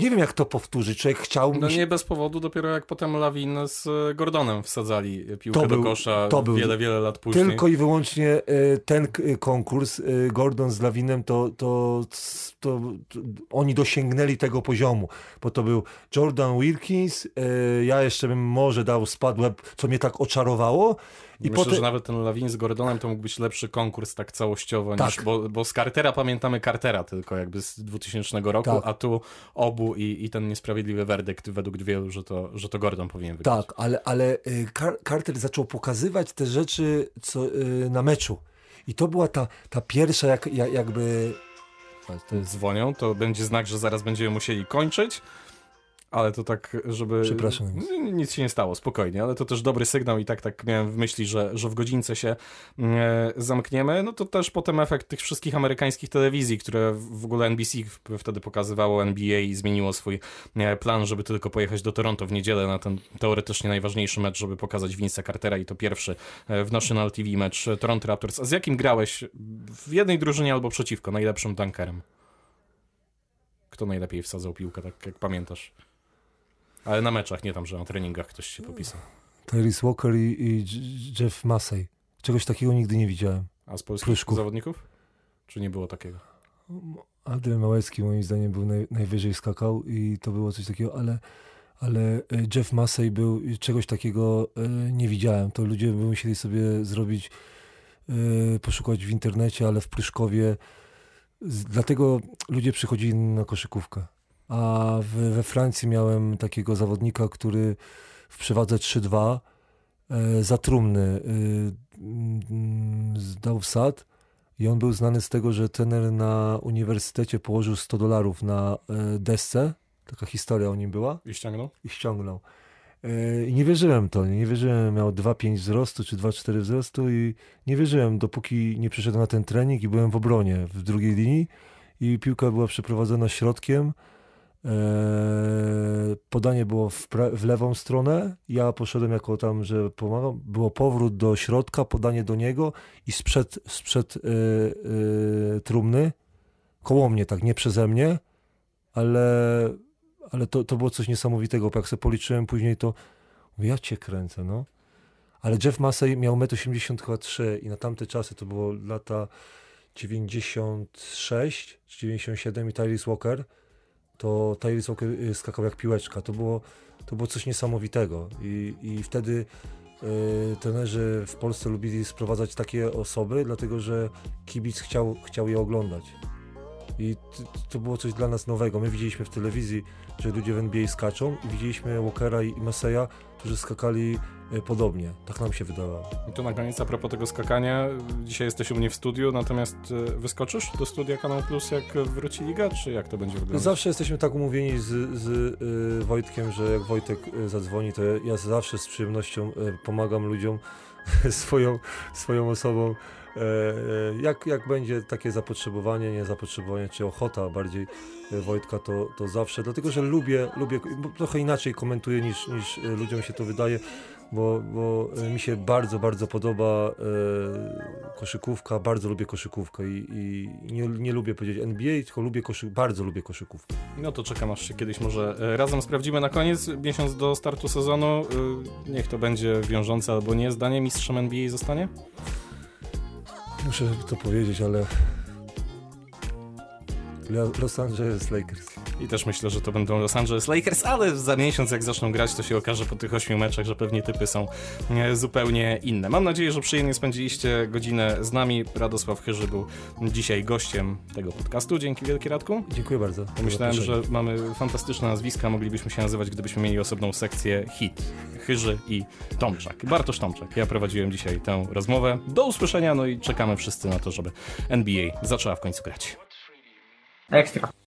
nie wiem, jak to powtórzyć. Człowiek chciał... No nie bez powodu, dopiero jak potem Lawin z Gordonem wsadzali piłkę do kosza wiele lat później. Tylko i wyłącznie ten konkurs Gordon z Lawinem, to oni dosięgnęli tego poziomu, bo to był Jordan Wilkins, ja jeszcze bym może dał spadłeb, co mnie tak oczarowało. Myślę, że nawet ten Lawin z Gordonem to mógł być lepszy konkurs tak całościowo, tak. Niż, bo z Cartera pamiętamy Cartera tylko jakby z 2000 roku, tak. A tu obu i ten niesprawiedliwy werdykt według wielu, że to Gordon powinien wygrać. Tak, ale Carter zaczął pokazywać te rzeczy na meczu i to była ta pierwsza jakby... Dzwonią, to będzie znak, że zaraz będziemy musieli kończyć. ale to tak, żeby... Przepraszam. Nic się nie stało, spokojnie, ale to też dobry sygnał i tak miałem w myśli, że w godzince się zamkniemy. No to też potem efekt tych wszystkich amerykańskich telewizji, które w ogóle NBC wtedy pokazywało NBA i zmieniło swój plan, żeby tylko pojechać do Toronto w niedzielę na ten teoretycznie najważniejszy mecz, żeby pokazać Vince'a Cartera i to pierwszy w National TV mecz Toronto Raptors. A z jakim grałeś w jednej drużynie albo przeciwko najlepszym dunkerem? Kto najlepiej wsadzał piłkę, tak jak pamiętasz? Ale na meczach, nie tam, że na treningach ktoś się popisał. Tyrese Walker i Jeff Massey. Czegoś takiego nigdy nie widziałem. A z polskich zawodników? Czy nie było takiego? Adrian Małecki moim zdaniem był najwyżej skakał i to było coś takiego, ale Jeff Massey był, czegoś takiego nie widziałem. To ludzie by musieli sobie zrobić, poszukać w internecie, ale w Pruszkowie. Dlatego ludzie przychodzili na koszykówkę. A we Francji miałem takiego zawodnika, który w przewadze 3-2 za trumny dał wsad i on był znany z tego, że trener na uniwersytecie położył $100 na desce. Taka historia o nim była. I ściągnął. I nie wierzyłem to, miał 2,5 wzrostu czy 2,4 wzrostu i nie wierzyłem, dopóki nie przyszedłem na ten trening i byłem w obronie w drugiej linii i piłka była przeprowadzona środkiem. Podanie było w lewą stronę, ja poszedłem jako tam, że pomagam, było powrót do środka, podanie do niego i sprzed trumny, koło mnie tak, nie przeze mnie, ale to było coś niesamowitego, bo jak sobie policzyłem później, to ja cię kręcę, no. Ale Jeff Massey miał 1,83 m i na tamte czasy, to było lata 96 czy 97 i Tyrese Walker skakał jak piłeczka. To było coś niesamowitego. I wtedy trenerzy w Polsce lubili sprowadzać takie osoby, dlatego że kibic chciał je oglądać. I to było coś dla nas nowego. My widzieliśmy w telewizji, że ludzie w NBA skaczą i widzieliśmy Walkera i Masseya, którzy skakali podobnie. Tak nam się wydawało. I tu na koniec a propos tego skakania. Dzisiaj jesteś u mnie w studiu, natomiast wyskoczysz do studia Kanał Plus, jak wróci Liga, czy jak to będzie wyglądać? Zawsze jesteśmy tak umówieni z Wojtkiem, że jak Wojtek zadzwoni, to ja zawsze z przyjemnością pomagam ludziom swoją osobą. Jak będzie takie zapotrzebowanie, niezapotrzebowanie, czy ochota bardziej Wojtka, to zawsze, dlatego że lubię, trochę inaczej komentuję niż ludziom się to wydaje, bo mi się bardzo, bardzo podoba koszykówka, bardzo lubię koszykówkę i nie lubię powiedzieć NBA, tylko bardzo lubię koszykówkę. No to czekam, aż się kiedyś może razem sprawdzimy. Na koniec, miesiąc do startu sezonu, niech to będzie wiążące albo nie zdanie, mistrzem NBA zostanie? Muszę to powiedzieć, ale Los Angeles Lakers. I też myślę, że to będą Los Angeles Lakers, ale za miesiąc jak zaczną grać, to się okaże po tych 8 meczach, że pewnie typy są zupełnie inne. Mam nadzieję, że przyjemnie spędziliście godzinę z nami. Radosław Chyży był dzisiaj gościem tego podcastu. Dzięki wielkie, Radku. Dziękuję bardzo. Pomyślałem, że mamy fantastyczne nazwiska, moglibyśmy się nazywać, gdybyśmy mieli osobną sekcję hit. Chyży i Tomczak. Bartosz Tomczak. Ja prowadziłem dzisiaj tę rozmowę. Do usłyszenia, no i czekamy wszyscy na to, żeby NBA zaczęła w końcu grać. Ekstra.